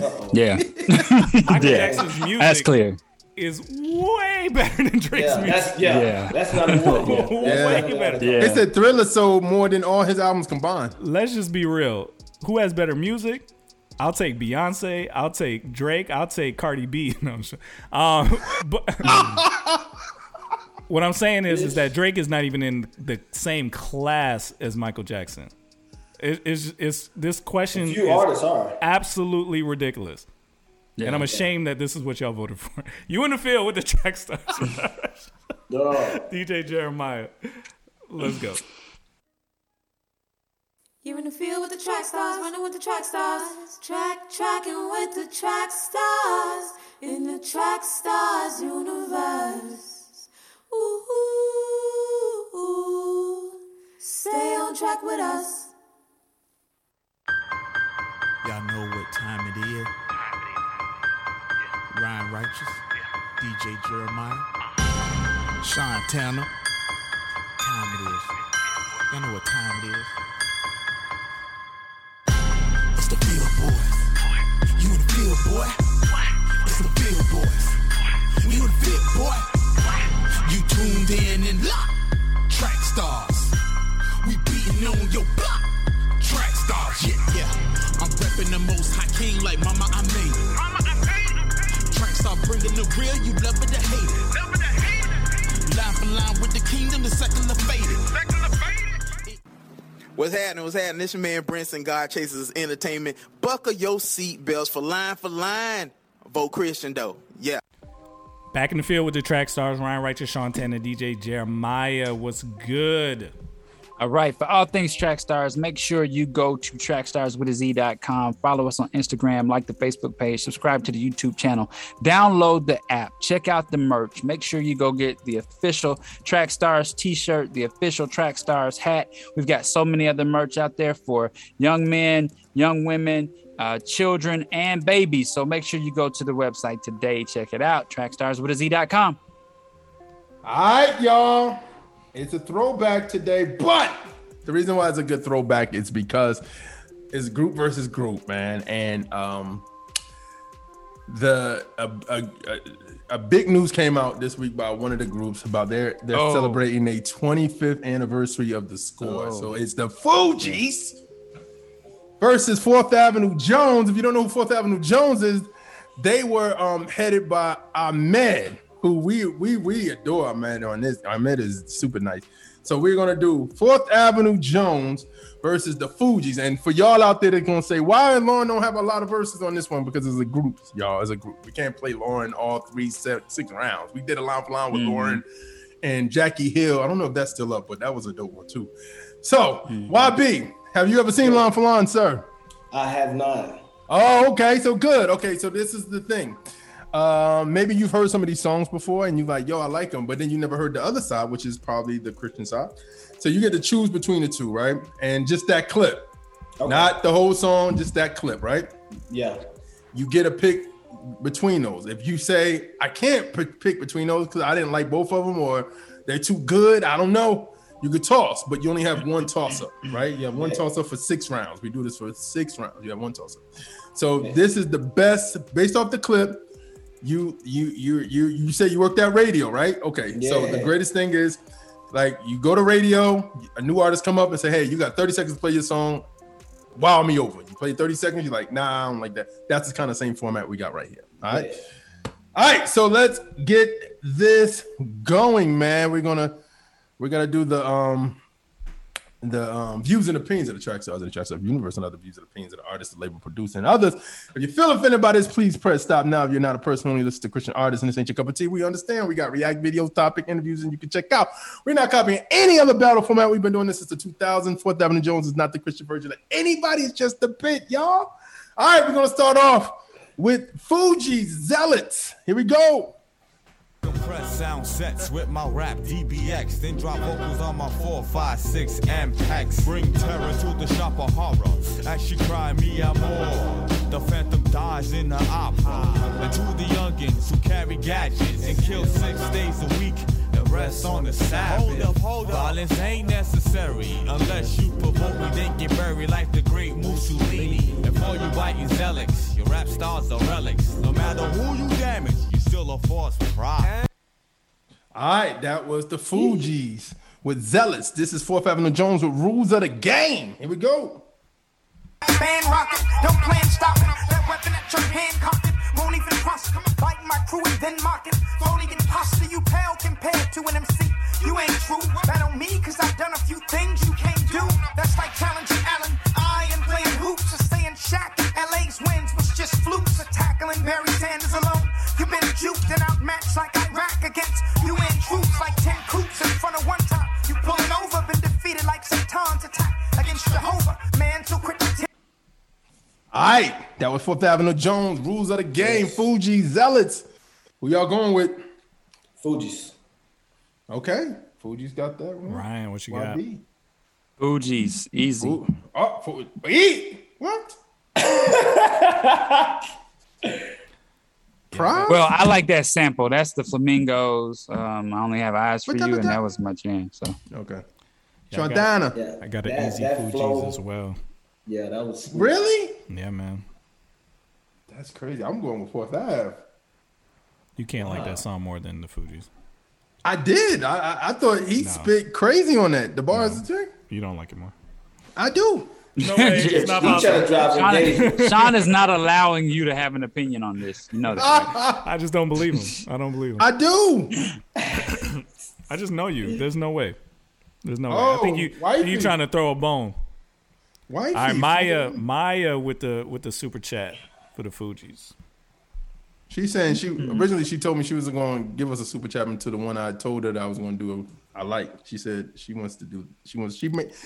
Uh-oh. Yeah. Michael Jackson's music, that's clear, is way better than Drake's music. That's not important. Way better. Yeah. They said Thriller sold more than all his albums combined. Let's just be real. Who has better music? I'll take Beyonce. I'll take Drake. I'll take Cardi B. No, I'm sure. What I'm saying is that Drake is not even in the same class as Michael Jackson. This question is absolutely ridiculous. Yeah, and I'm ashamed that this is what y'all voted for. You in the field with the Track Stars. DJ Jeremiah. Let's go. You're in the field with the Track Stars, running with the Track Stars. Tracking with the Track Stars. In the Track Stars universe. Ooh, ooh. Stay on track with us. Y'all know what time it is. Ryan Righteous, DJ Jeremiah, Sean Tanner. Time it is. Y'all know what time it is. It's the Field Boys. You in the field, boy. It's the Field Boys. You in the field, boy. You tuned in and locked. Track Stars. We beating on your block. Track Stars. Yeah, yeah. I'm repping the most high king like Mama I made. Start bringing the real, you love it to hate it. Love it to hate it. Line for line with the kingdom, the second of faded. What's happening? What's happening? This your man Brinson, God Chases Entertainment. Buckle your seatbelts for line. Vote Christian though. Yeah. Back in the field with the Track Stars, Ryan Righteous, Sean Tanner, DJ Jeremiah. What's good? All right, for all things Track Stars, make sure you go to TrackStarsWithAZ.com. Follow us on Instagram, like the Facebook page, subscribe to the YouTube channel, download the app, check out the merch. Make sure you go get the official Track Stars t-shirt, the official Track Stars hat. We've got so many other merch out there for young men, young women, children, and babies. So make sure you go to the website today. Check it out, TrackStarsWithAZ.com. All right, y'all. It's a throwback today, but the reason why it's a good throwback is because it's group versus group, man. And the big news came out this week by one of the groups about they're celebrating a 25th anniversary of the score. So it's the Fugees versus Fourth Avenue Jones. If you don't know who Fourth Avenue Jones is, they were headed by Ahmed, who we adore. Ahmed on this. Ahmed is super nice. So we're gonna do Fourth Avenue Jones versus the Fugees. And for y'all out there, they're gonna say, why and Lauren don't have a lot of verses on this one? Because it's a group, y'all. It's a group. We can't play Lauren all 6 rounds. We did a line for line with Lauren and Jackie Hill. I don't know if that's still up, but that was a dope one too. So YB, have you ever seen line for line, sir? I have not. Oh, okay. So good. Okay, so this is the thing. Maybe you've heard some of these songs before and you're like, yo, I like them, but then you never heard the other side, which is probably the Christian side. So you get to choose between the two, right? And just that clip, not the whole song, just that clip, right? Yeah. You get a pick between those. If you say, I can't pick between those because I didn't like both of them, or they're too good, I don't know, you could toss, but you only have one toss-up, right? You have one toss-up for 6 rounds. We do this for 6 rounds. You have one toss-up. So this is the best, based off the clip. You say you worked at radio, right? Okay. Yeah. So the greatest thing is Like, you go to radio, a new artist come up and say, hey, you got 30 seconds to play your song. Wow me over. You play 30 seconds, you're like, nah, I don't like that. That's the kind of same format we got right here. All right. Yeah. All right. So let's get this going, man. We're gonna do the views and opinions of the Track Stars and the Track Stars universe and other views and opinions of the artists, the label, producer, and others. If you feel offended by this, please press stop now. If you're not a person who only listens to Christian artists and this ain't your cup of tea, we understand. We got React videos, topic interviews, and you can check out. We're not copying any other battle format. We've been doing this since the 2000s. Fourth Avenue Jones is not the Christian version of anybody's, just a bit, y'all. All right, we're going to start off with Fugees Zealots. Here we go. Press sound sets with my rap DBX, then drop vocals on my 4, 5, 6 MPEX. Bring terror to the shop of horror as she cry me out more. The phantom dies in the opera. And to the youngins who carry gadgets and kill 6 days a week and rest on the Sabbath. Hold up, violence ain't necessary unless you provoke me, then get buried like the great Mussolini. And for you biting zealots, your rap stars are relics. No matter who you damage, you still a false pride. All right, that was the Fugees with Zealots. This is Fourth Avenue Jones with Rules of the Game. Here we go. Band rocking, don't plan stopping. That weapon at your hand cocking. Won't even cross come biting my crew and then mocking. Phony imposter, you pale compared to an MC. You ain't true. That on me, cause I've done a few things you can't do. That's like challenging Allen. I am playing hoops or staying Shaq. LA's wins was just flukes of tackling Barry Sanders alone. You've been juked and outmatched like Iraq against UN troops like 10 coops in front of one top. You pulling over, been defeated like Satan's attack against Jehovah. Man, so quick to all right, that was Fourth Avenue Jones, Rules of the Game, yes. Fugees, Zealots. Who y'all going with? Fugees. Okay, Fugees got that one. Ryan, what you YB? Got? Fugees, easy. Ooh. Oh, what? Prime? Well, I like that sample. That's the Flamingos. I only have eyes for you, and that was my jam. So okay, yeah, I got an easy Fugees as well. Yeah, that was sweet. Really? Yeah, man. That's crazy. I'm going with 4th Ave. You can't like that song more than the Fugees. I did. I thought he spit crazy on that. The bars is trick. You don't like it more. I do. No way. It's not Sean is not allowing you to have an opinion on this. You know that. Right? I just don't believe him. I do. I just know you. There's no way. I think you trying to throw a bone. Why? All right, Maya with the super chat for the Fugees. She's saying she told me she was going to give us a super chat into the one I told her that I was going to do. I like. She said she wants to do.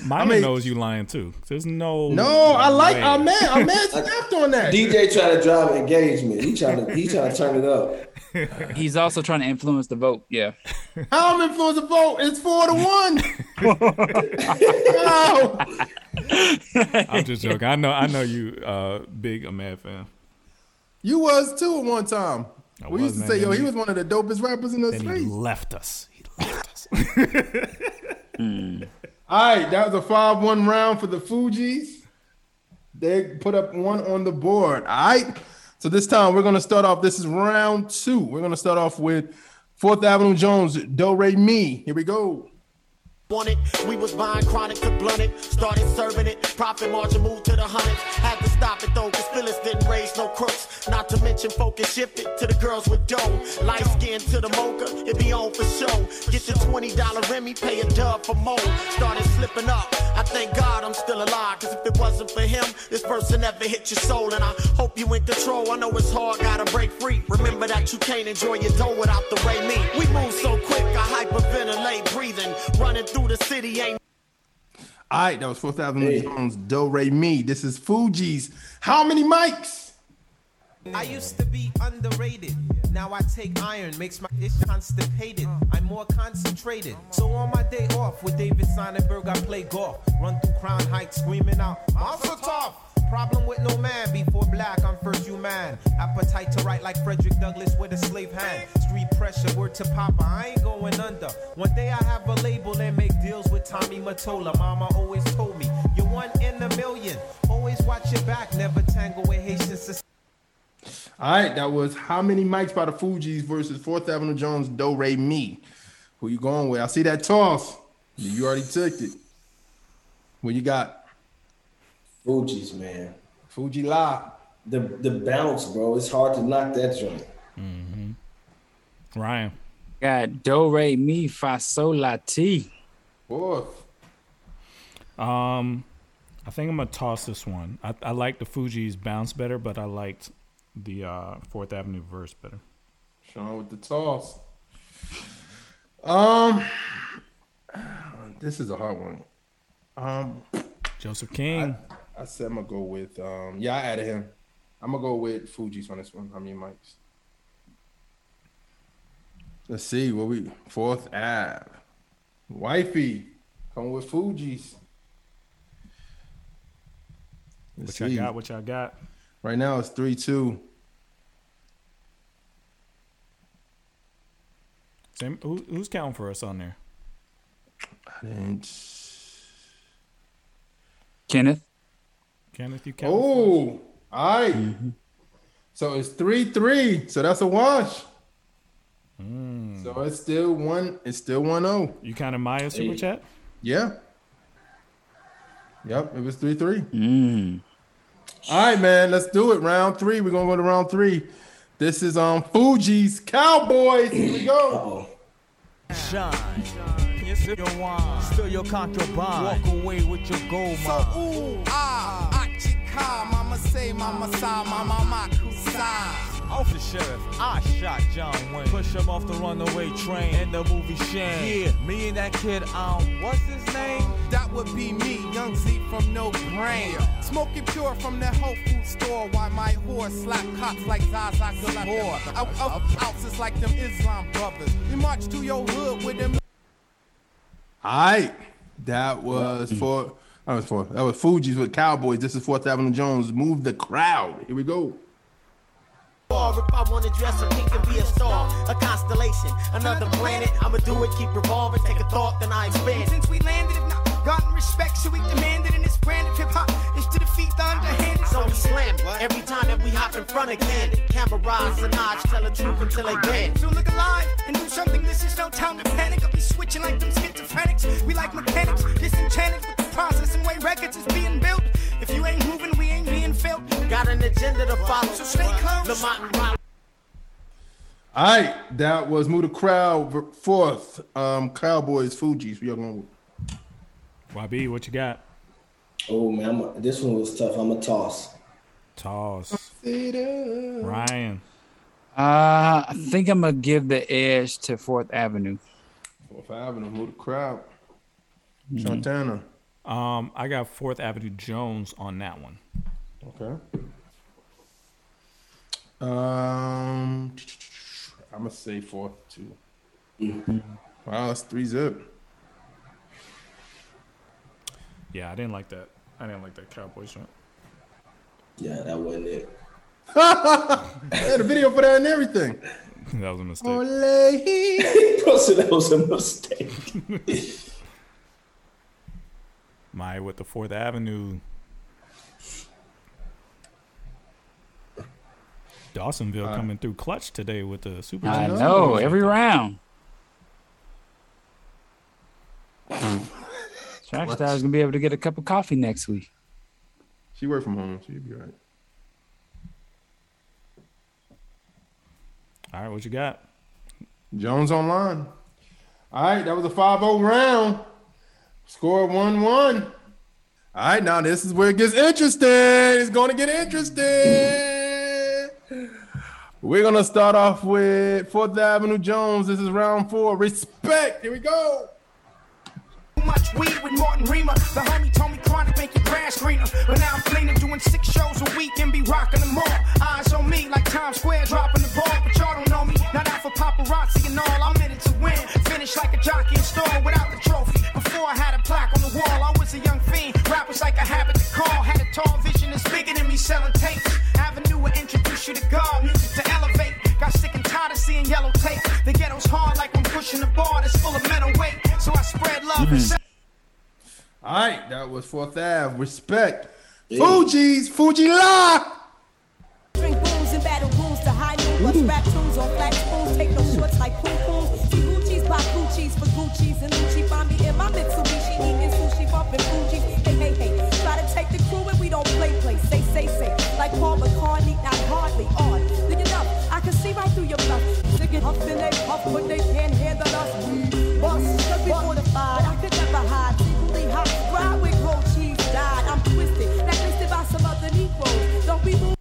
Maya knows you lying too. There's no. I like Ahmed. Ahmed snapped on that. DJ trying to drive engagement. He trying to turn it up. He's also trying to influence the vote. Yeah. How I'm influence the vote? It's 4-1. I'm just joking. I know you big Ahmed fan. You was too at one time. We used to say, "Yo, he was one of the dopest rappers in the space." He left us. All right, that was a 5-1 round for the Fugees. They put up one on the board. All right, so this time we're gonna start off. This is round 2. We're gonna start off with Fourth Avenue Jones, Do Re Mi. Here we go. Wanted. We was buying chronic to blunt it, started serving it, profit margin moved to the hundreds, had to stop it though, cause Phyllis didn't raise no crooks, not to mention focus shifted to the girls with dough, light skin to the mocha, it be on for show, get your $20 Remy, pay a dub for more, started slipping up, I thank God I'm still alive, cause if it wasn't for him, this person never hit your soul, and I hope you in control, I know it's hard, gotta break free, remember that you can't enjoy your dough without the Ray Me, we move so quick, I hyperventilate breathing, running through the city ain't. All right, that was 4th Avenue Jones, Do Re Mi. This is Fugees. How many mics? I used to be underrated. Now I take iron, makes my dish constipated. I'm more concentrated. So on my day off with David Sonnenberg, I play golf. Run through Crown Heights, screaming out, "Monster Tough!" Problem with no man before black, I'm first human. Appetite to write like Frederick Douglass with a slave hand. Street pressure, word to Papa, I ain't going under. One day I have a label and make deals with Tommy Mottola. Mama always told me, you're one in a million. Always watch your back, never tangle with Haitian society. All right, that was How Many Mics by the Fugees versus 4th Avenue Jones, Do Re Mi. Who you going with? I see that toss. You already took it. What you got? Fugees, man. Fugees Live. The bounce, bro. It's hard to knock that joint. Mm-hmm. Ryan. Got Do Re Mi Fa Sol La Ti. Fourth. I think I'm gonna toss this one. I like the Fugees bounce better, but I liked the Fourth Avenue verse better. Sean with the toss. This is a hard one. Joseph King. I said I'm gonna go with I added him. I'm gonna go with Fugees on this one. How many mics? Let's see what we Fourth Ave. Wifey, come with Fugees. Let's what y'all got? What y'all got? Right now it's 3-2. Who's counting for us on there? I didn't. Kenneth, you count. Oh, all right. Mm-hmm. So it's 3-3. So that's a wash. Mm. So it's still 1. It's still 1-0. You counted Maya's super chat? Yeah. Yep. It was 3-3. Mm. All right, man. Let's do it. Round 3. We're gonna go to round 3. This is on Fugees Cowboys. Here we go. Shine. Your wine. Steal your contraband. Walk away with your gold mine. So, ooh, ah, achika, mama say, mama sa, mama kusa. Off the sheriff, I shot John Wayne. Push him off the runaway train in the movie Shane. Yeah, me and that kid, what's his name? That would be me, young Z from No Brain. Smoking pure from that Whole Food store. Why my whore slap cops like Zaza Galore. Out like them Islam brothers. We march to your hood with them. Alright, that was that was Fugees with Cowboys. This is Fourth Avenue Jones. Move the crowd. Here we go. Or if I want to dress a pink and be a star, a constellation, another planet, I'ma do it, keep revolving, take a thought, then I expand. Since we landed, if not gotten respect, should we demand it in this brand of hip-hop? It's to defeat the underhanded. So we slam, every time that we hop in front again, camera rise and notch, tell the truth until they bend. So look alive and do something, this is no time to panic. I'll be switching like them schizophrenics, we like mechanics, disenchanted with the process and way records is being built. If you ain't moving, we ain't being felt. Got an agenda to follow, so stay close. All right, that was Move the Crowd, Fourth Cowboys, Fugees. We are going with YB. What you got? Oh man, this one was tough. I'm a toss. Ryan. I think I'm gonna give the edge to Fourth Avenue. Move the Crowd. Mm-hmm. Santana. I got Fourth Avenue Jones on that one. Okay. I'm gonna say 4-2. Mm-hmm. Wow, that's 3-0. Yeah, I didn't like that Cowboys joint. Yeah, that wasn't it. I had a video for that and everything. That was a mistake. That was a mistake. My with the Fourth Avenue. Dawsonville coming through clutch today with the Super Bowl. I know, every round. Track Stars is going to be able to get a cup of coffee next week. She worked from home, so you'll be all right. All right, what you got? Jones online. All right, that was a 5-0 round. Score 1-1. All right, now this is where it gets interesting. It's going to get interesting. We're going to start off with Fourth Avenue Jones. This is round 4. Respect. Here we go. Too much weed with Martin Reamer. The homie told me chronic make your grass greener. But now I'm cleaning, doing 6 shows a week and be rocking them all. Eyes on me like Times Square dropping the ball. But y'all don't know me. Not out for paparazzi and all. I'm in it to win. Finish like a jockey in store without the trophy. Before I had a plaque on the wall, I was a young fiend. Rap was like a habit to call. Had a tall vision that's bigger than me selling tapes. Avenue will introduce you to God, music to elevate. Got sick and tired of seeing yellow tape. The ghetto's hard like I'm pushing a bar that's full of metal weight. So I spread love and all right, that was Fourth Ave. Respect. Yeah. Fugees, Fugees Live. Drink booze and battle rules to high noon. What's rap tunes on black spoons? Take no shorts like poo-poos. See Gucci's, pop Gucci's. cheese and Lucci. Find me in my Mitsubishi, eating sushi, bumping Fuji. Hey, hey, hey, try to take the crew and we don't play. Say, like Paul McCartney, not hardly on. Look it up, I can see right through your bluff. Sticking up and they puff, but they can't handle us. We bust, should be fortified, I could never hide. Secretly hot, fried with cold cheese, died. I'm twisted, blacklisted by some other Negroes. Don't be moved.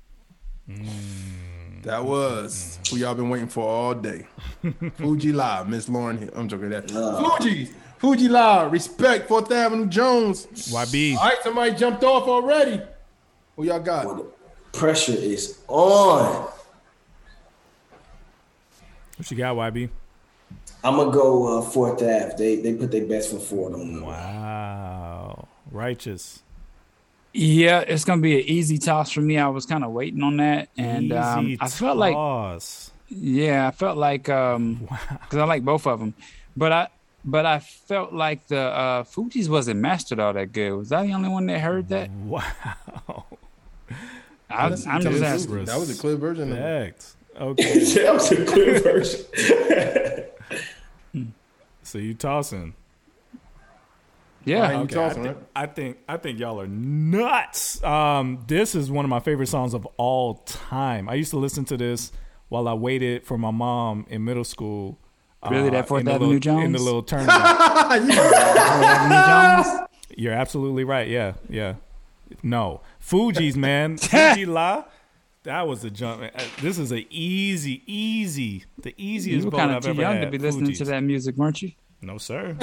That was who y'all been waiting for all day. Fuji Live, Miss Lauren here. I'm joking at that. Fuji Live, respect, 4th Avenue Jones. YB. All right, somebody jumped off already. Who y'all got? Well, the pressure is on. What you got, YB? I'm going to go 4th Ave. They put their best foot forward on them. Wow. Righteous. Yeah, it's gonna be an easy toss for me. I was kind of waiting on that, and I felt like I like both of them, but I felt like the Fugees wasn't mastered all that good. Was I the only one that heard that? Wow, I'm just asking. That was a clear version. Okay, that was a clear version. So you tossing? Yeah, okay. Awesome, I think y'all are nuts. This is one of my favorite songs of all time. I used to listen to this while I waited for my mom in middle school. Really, that Fourth Avenue Jones in the little turnaround. You're absolutely right. Yeah. No, Fugees, man, Fuji La. That was a jump. This is the easiest. You were kind of too young to be listening to that music, weren't you? No, sir.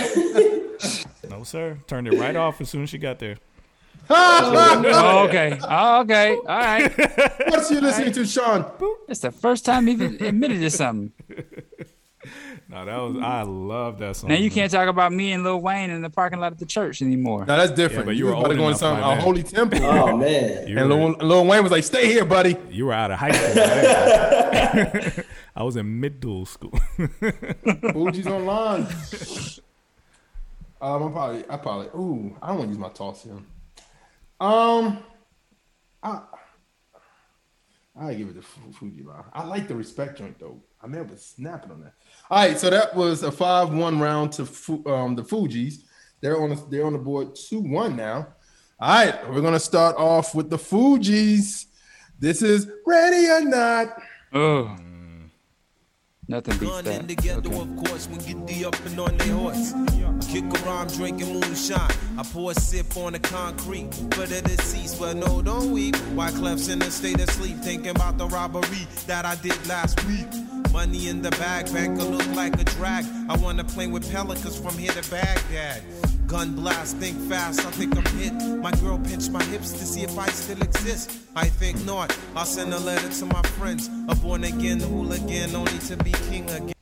No, sir. Turned it right off as soon as she got there. Okay. All right. What's you listening to, Sean? It's the first time he even admitted to something. No, I love that song. Now you can't talk about me and Lil Wayne in the parking lot at the church anymore. No, that's different. Yeah, but you were about to go into a holy temple. Oh, man. And Lil Wayne was like, stay here, buddy. You were out of high school. I was in middle school. Fugees online. I don't want to use my toss here. I give it to Fuji. I like the respect joint though. I mean, I was snapping on that. All right, so that was a 5-1 round to the Fugees. They're on the board 2-1 now. All right, we're gonna start off with the Fugees. This is Ready or Not. Oh. Nothing beats that. In the ghetto, okay. Of course, we get the up and on their horse. Kick around, drinking moonshine. I pour a sip on the concrete for the deceased, but no, don't weep. Wyclef's in a state of sleep, thinking about the robbery that I did last week. Money in the bag, banker look like a drag. I wanna play with pelicans from here to Baghdad. Gun blast, think fast, I think I'm hit. My girl pinched my hips to see if I still exist. I think not. I'll send a letter to my friends. A born again, hooligan, only to be king again.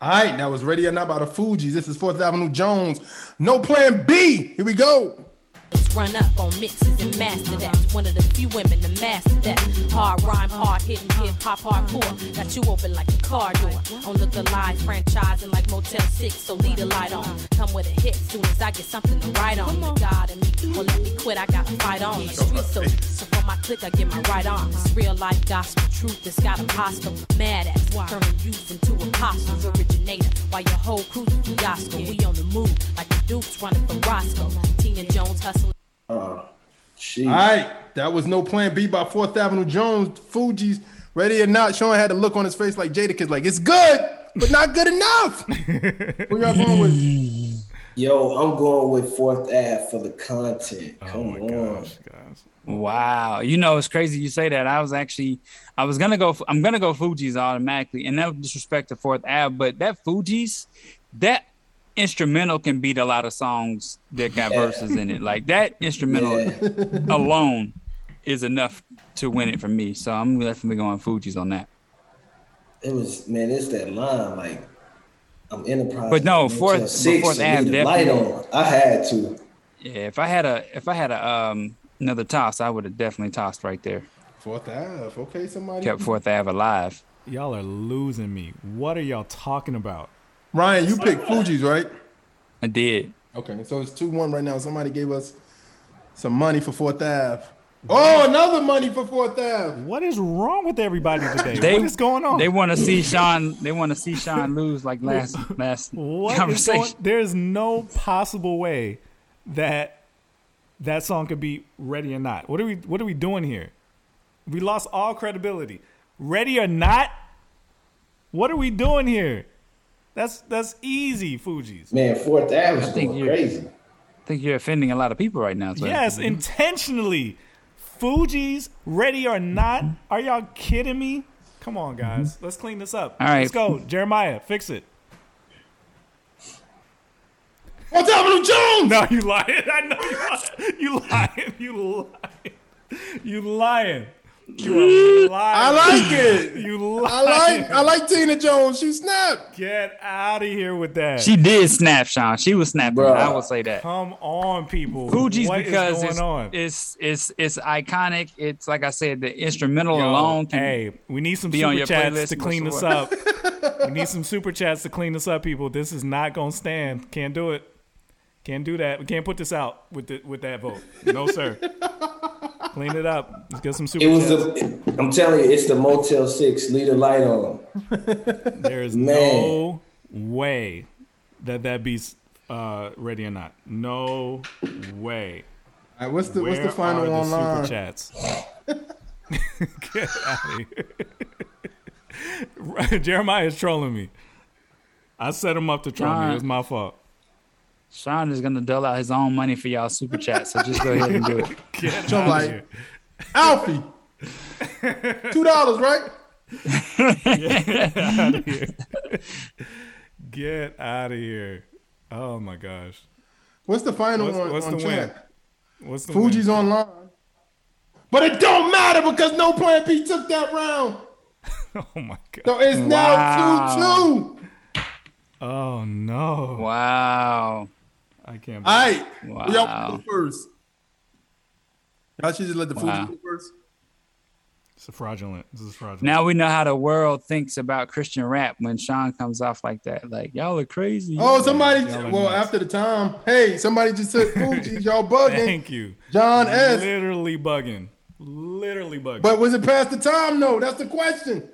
All right, that was Ready or Not by the Fugees. This is 4th Avenue Jones. No Plan B. Here we go. Run up on mixes and master that. One of the few women to master that. Hard rhyme, hard hitting, hip hop, hardcore. Got you open like a car door. On Look Alive, franchising like Motel 6, so lead a light on. Come with a hit soon as I get something to write on. The God in me, won't let me quit, I got to fight on. The street so for my click, I get my right arm. It's real life gospel truth that's got a hostile. Mad at, turning youth into apostles. Originator, while your whole crew's fiasco. We on the move, like the Dukes running for Roscoe. Tina Jones hustling. All right, that was No Plan B by 4th Avenue Jones, Fugees. Ready or Not, Sean had a look on his face like Jadakiss, like it's good, but not good enough. Who y'all going with? Yo, I'm going with 4th Ave for the content. Come on, gosh. Wow, you know it's crazy you say that. I'm gonna go Fugees automatically, and no disrespect to 4th Ave, but that Fugees, that instrumental can beat a lot of songs that got verses in it. Like that instrumental alone is enough to win it for me. So I'm definitely going Fugees on that. It was, man, it's that line like I'm enterprise. But no, fourth Ave definitely. I had to. Yeah, if I had another toss, I would have definitely tossed right there. 4th Ave, okay, somebody kept 4th Ave alive. Y'all are losing me. What are y'all talking about? Ryan, you picked Fugees, right? I did. Okay, so it's 2-1 right now. Somebody gave us some money for 4th Ave. Oh, another money for Fourth Ave. What is wrong with everybody today? What is going on? They want to see Sean. They want to see Sean lose like last conversation. There is no possible way that song could be Ready or Not. What are we doing here? We lost all credibility. Ready or Not? What are we doing here? That's easy, Fugees. Man, Fourth Ave is crazy. I think you're offending a lot of people right now. So yes, intentionally. Fugees, Ready or Not? Are y'all kidding me? Come on, guys. Let's clean this up. All right. Let's go. Jeremiah, fix it. What's up with Jones? No, you lying. I know you lying. You lying. You are lying. I like it. You lying. I like Tina Jones. She snapped. Get out of here with that. She did snap, Sean. She was snapping. Bruh. I will say that. Come on, people. Fugees, because it's iconic. It's like I said, the instrumental alone. Hey, we need some super chats to clean this up. We need some super chats to clean this up, people. This is not gonna stand. Can't do it. Can't do that. We can't put this out with that vote. No, sir. Clean it up. Let's get some super chats. I'm telling you, it's the Motel 6. Leave the light on. There is no way that beats Ready or Not. No way. All right, what's the final one? Super chats. Get out of here. Jeremiah is trolling me. I set him up to troll me. It was my fault. Sean is going to dole out his own money for y'all super chat, so just go ahead and do it. So I'm like, Alfie, $2, right? Get out of here. Get out of here. Oh, my gosh. What's the final one? What's on the win? What's the Fugees win? Online. But it don't matter because No Plan B took that round. Oh, my God. So it's now 2-2. Oh, no. Wow. I can't believe it. All right. Wow. Y'all go first. I should just let the Fugees go first. This is fraudulent. Now we know how the world thinks about Christian rap when Sean comes off like that. Like, y'all are crazy. Oh, somebody. Well, nuts. After the time. Hey, somebody just said Fugees. Y'all bugging. Thank you. John S. Literally bugging. But was it past the time? No, that's the question.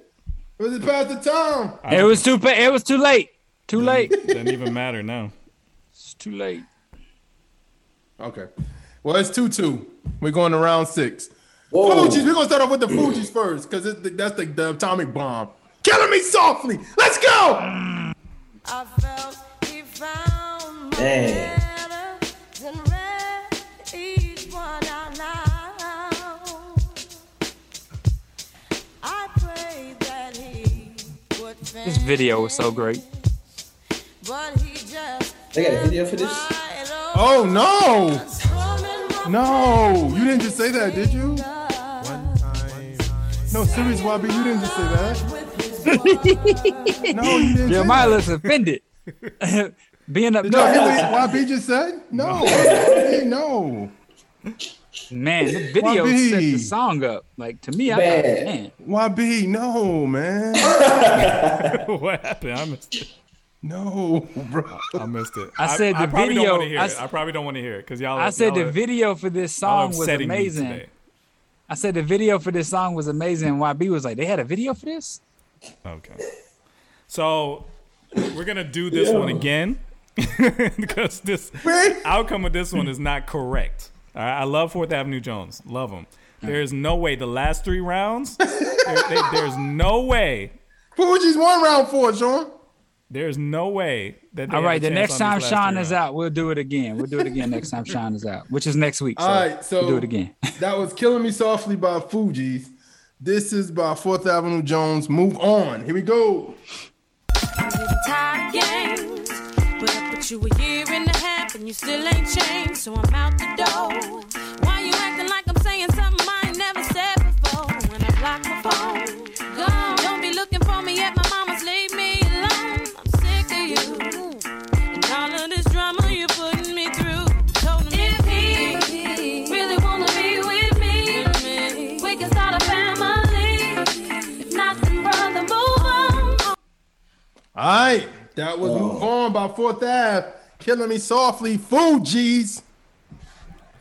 Was it past the time? It was too late. Too late. Doesn't even matter now. It's too late. Okay. Well, it's 2-2. We're going to round 6. Fugees, we're going to start off with the Fugees first because that's the atomic bomb. Killing me softly. Let's go. Damn. This video was so great. They got a video for this? Oh, no! No! You didn't just say that, did you? One time. No, serious, YB, you didn't just say that. No, you didn't. Jeremiah looks offended. Being up. No, YB just said? No. No. Man, the video set the song up. Like, to me, I thought, man. YB, no, man. What happened? I missed it. No, bro. I missed it. I probably don't want to hear it because y'all. I said the video for this song was amazing. I said the video for this song was amazing. YB was like, they had a video for this? Okay. So we're going to do this one again because this outcome of this one is not correct. All right? I love Fourth Avenue Jones. Love him. There is no way. The last three rounds, there's no way. Fugees won round 4, Sean. There's no way that. All right, the next time Sean is out, we'll do it again. We'll do it again next time Sean is out, which is next week. All right, so we'll do it again. That was Killing Me Softly by Fugees. This is by Fourth Avenue Jones. Move on. Here we go. You a year and a half and you still ain't changed, so I'm out the door. Why you acting like I'm saying something I ain't never said before? When I block my phone, gone. Don't be looking for me at my mama's. Leave me alone. I'm sick of you and all of this drama you're putting me through. Told him if he really wanna be with me, we can start a family. If not, then brother, move on. All right. That was Move On by Fourth Ave, Killing Me Softly, Fugees.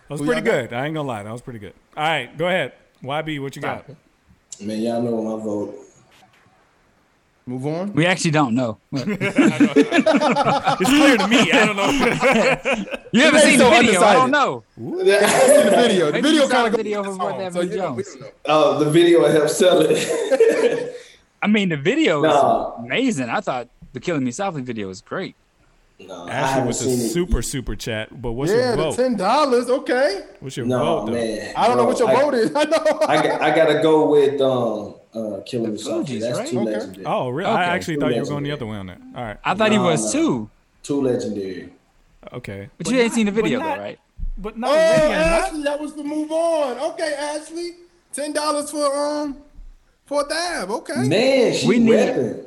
was pretty good. I ain't gonna lie, that was pretty good. All right, go ahead. YB, what you got? Man, y'all know my vote. Move on. We actually don't know. It's clear to me. I don't know. You haven't seen the video. I don't know. The video kind of goes for Fourth Avenue Jones. Oh, the video helped sell it. I mean, the video is amazing. I thought the Killing Me Softly video was great. No, Ashley with a super chat, but what's your vote? Yeah, the $10. Okay. What's your vote, though? Man. I don't know what your vote is. I know. I gotta go with Killing the Fugees. That's right? Legendary. Oh, really? Okay. I actually thought you were going the other way on that. All right. I thought he was too. Too legendary. Okay. But you ain't seen the video, though, right? But not Ashley. That was the move on. Okay, Ashley. $10 for Dab. Okay. Man, she's repping.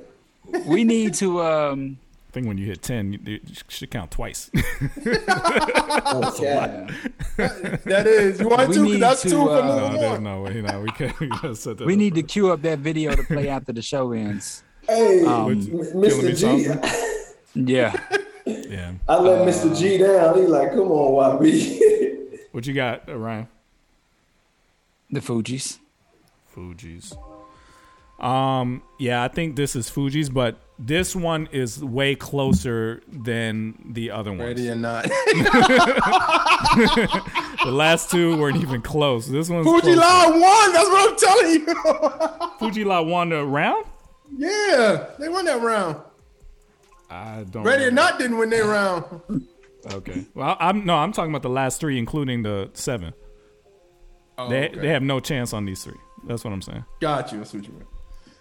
We need to I think when you hit 10, you should count twice. That is. You want to? That's two for there's no way. No, we can't. We need to queue up that video to play after the show ends. Hey, Mr. G. Yeah. I let Mr. G down. He's like, come on, YB. What you got, Ryan? The Fugees. Yeah, I think this is Fugees, but this one is way closer than the other ones. Ready or not. The last two weren't even close. This one's Fuji La won. That's what I'm telling you. Fuji La won the round? Yeah, they won that round. I don't. Ready or not didn't win their round. Okay. Well, I'm talking about the last three, including the 7. Oh, they have no chance on these three. That's what I'm saying. Got you. That's what you mean.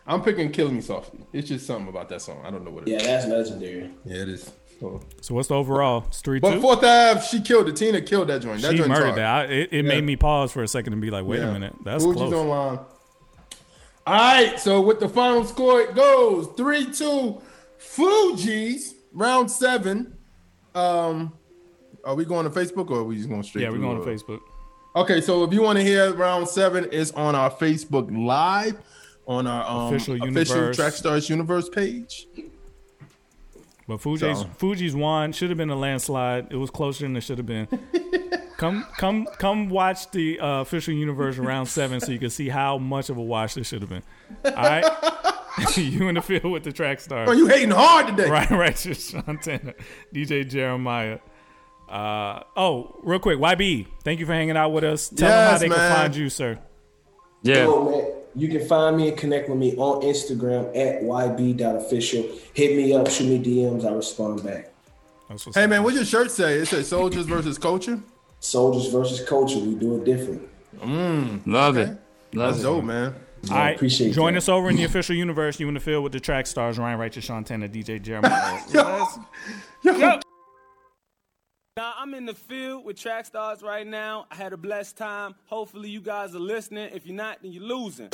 I'm picking Kill Me Softly. It's just something about that song. I don't know what it is. Yeah, that's legendary. Yeah, it is. So what's the overall? It's 3-2? But 4th Ave, she killed it. Tina killed that joint. That she murdered that. It made me pause for a second and be like, wait a minute. That's Fugees close. Online. All right. So with the final score, it goes 3-2. Fugees, round 7. Are we going to Facebook or are we just going straight? Yeah, we're going to Facebook. Okay, so if you want to hear round 7, it's on our Facebook Live, on our official Track Stars Universe page. But Fugees won. Should have been a landslide. It was closer than it should have been. Come watch the official Universe round 7 so you can see how much of a wash this should have been. All right? You in the field with the Track Stars. Oh, you hating hard today. Right. Just Shantana, DJ Jeremiah. Real quick, YB, thank you for hanging out with us. Tell them how they can find you, sir. Yeah. Yo, man, you can find me and connect with me on Instagram at YB.official. Hit me up, shoot me DMs, I respond back. Hey, man, what's your shirt say? It says Soldiers versus Culture? Soldiers versus Culture. We do it different. Love it. That's dope, man. Yeah, all right, appreciate join us over in the official Universe. You in the field with the Track Stars, Ryan Righteous, Shantana, DJ Jeremiah. Yo. Now, I'm in the field with Track Stars right now. I had a blessed time. Hopefully, you guys are listening. If you're not, then you're losing.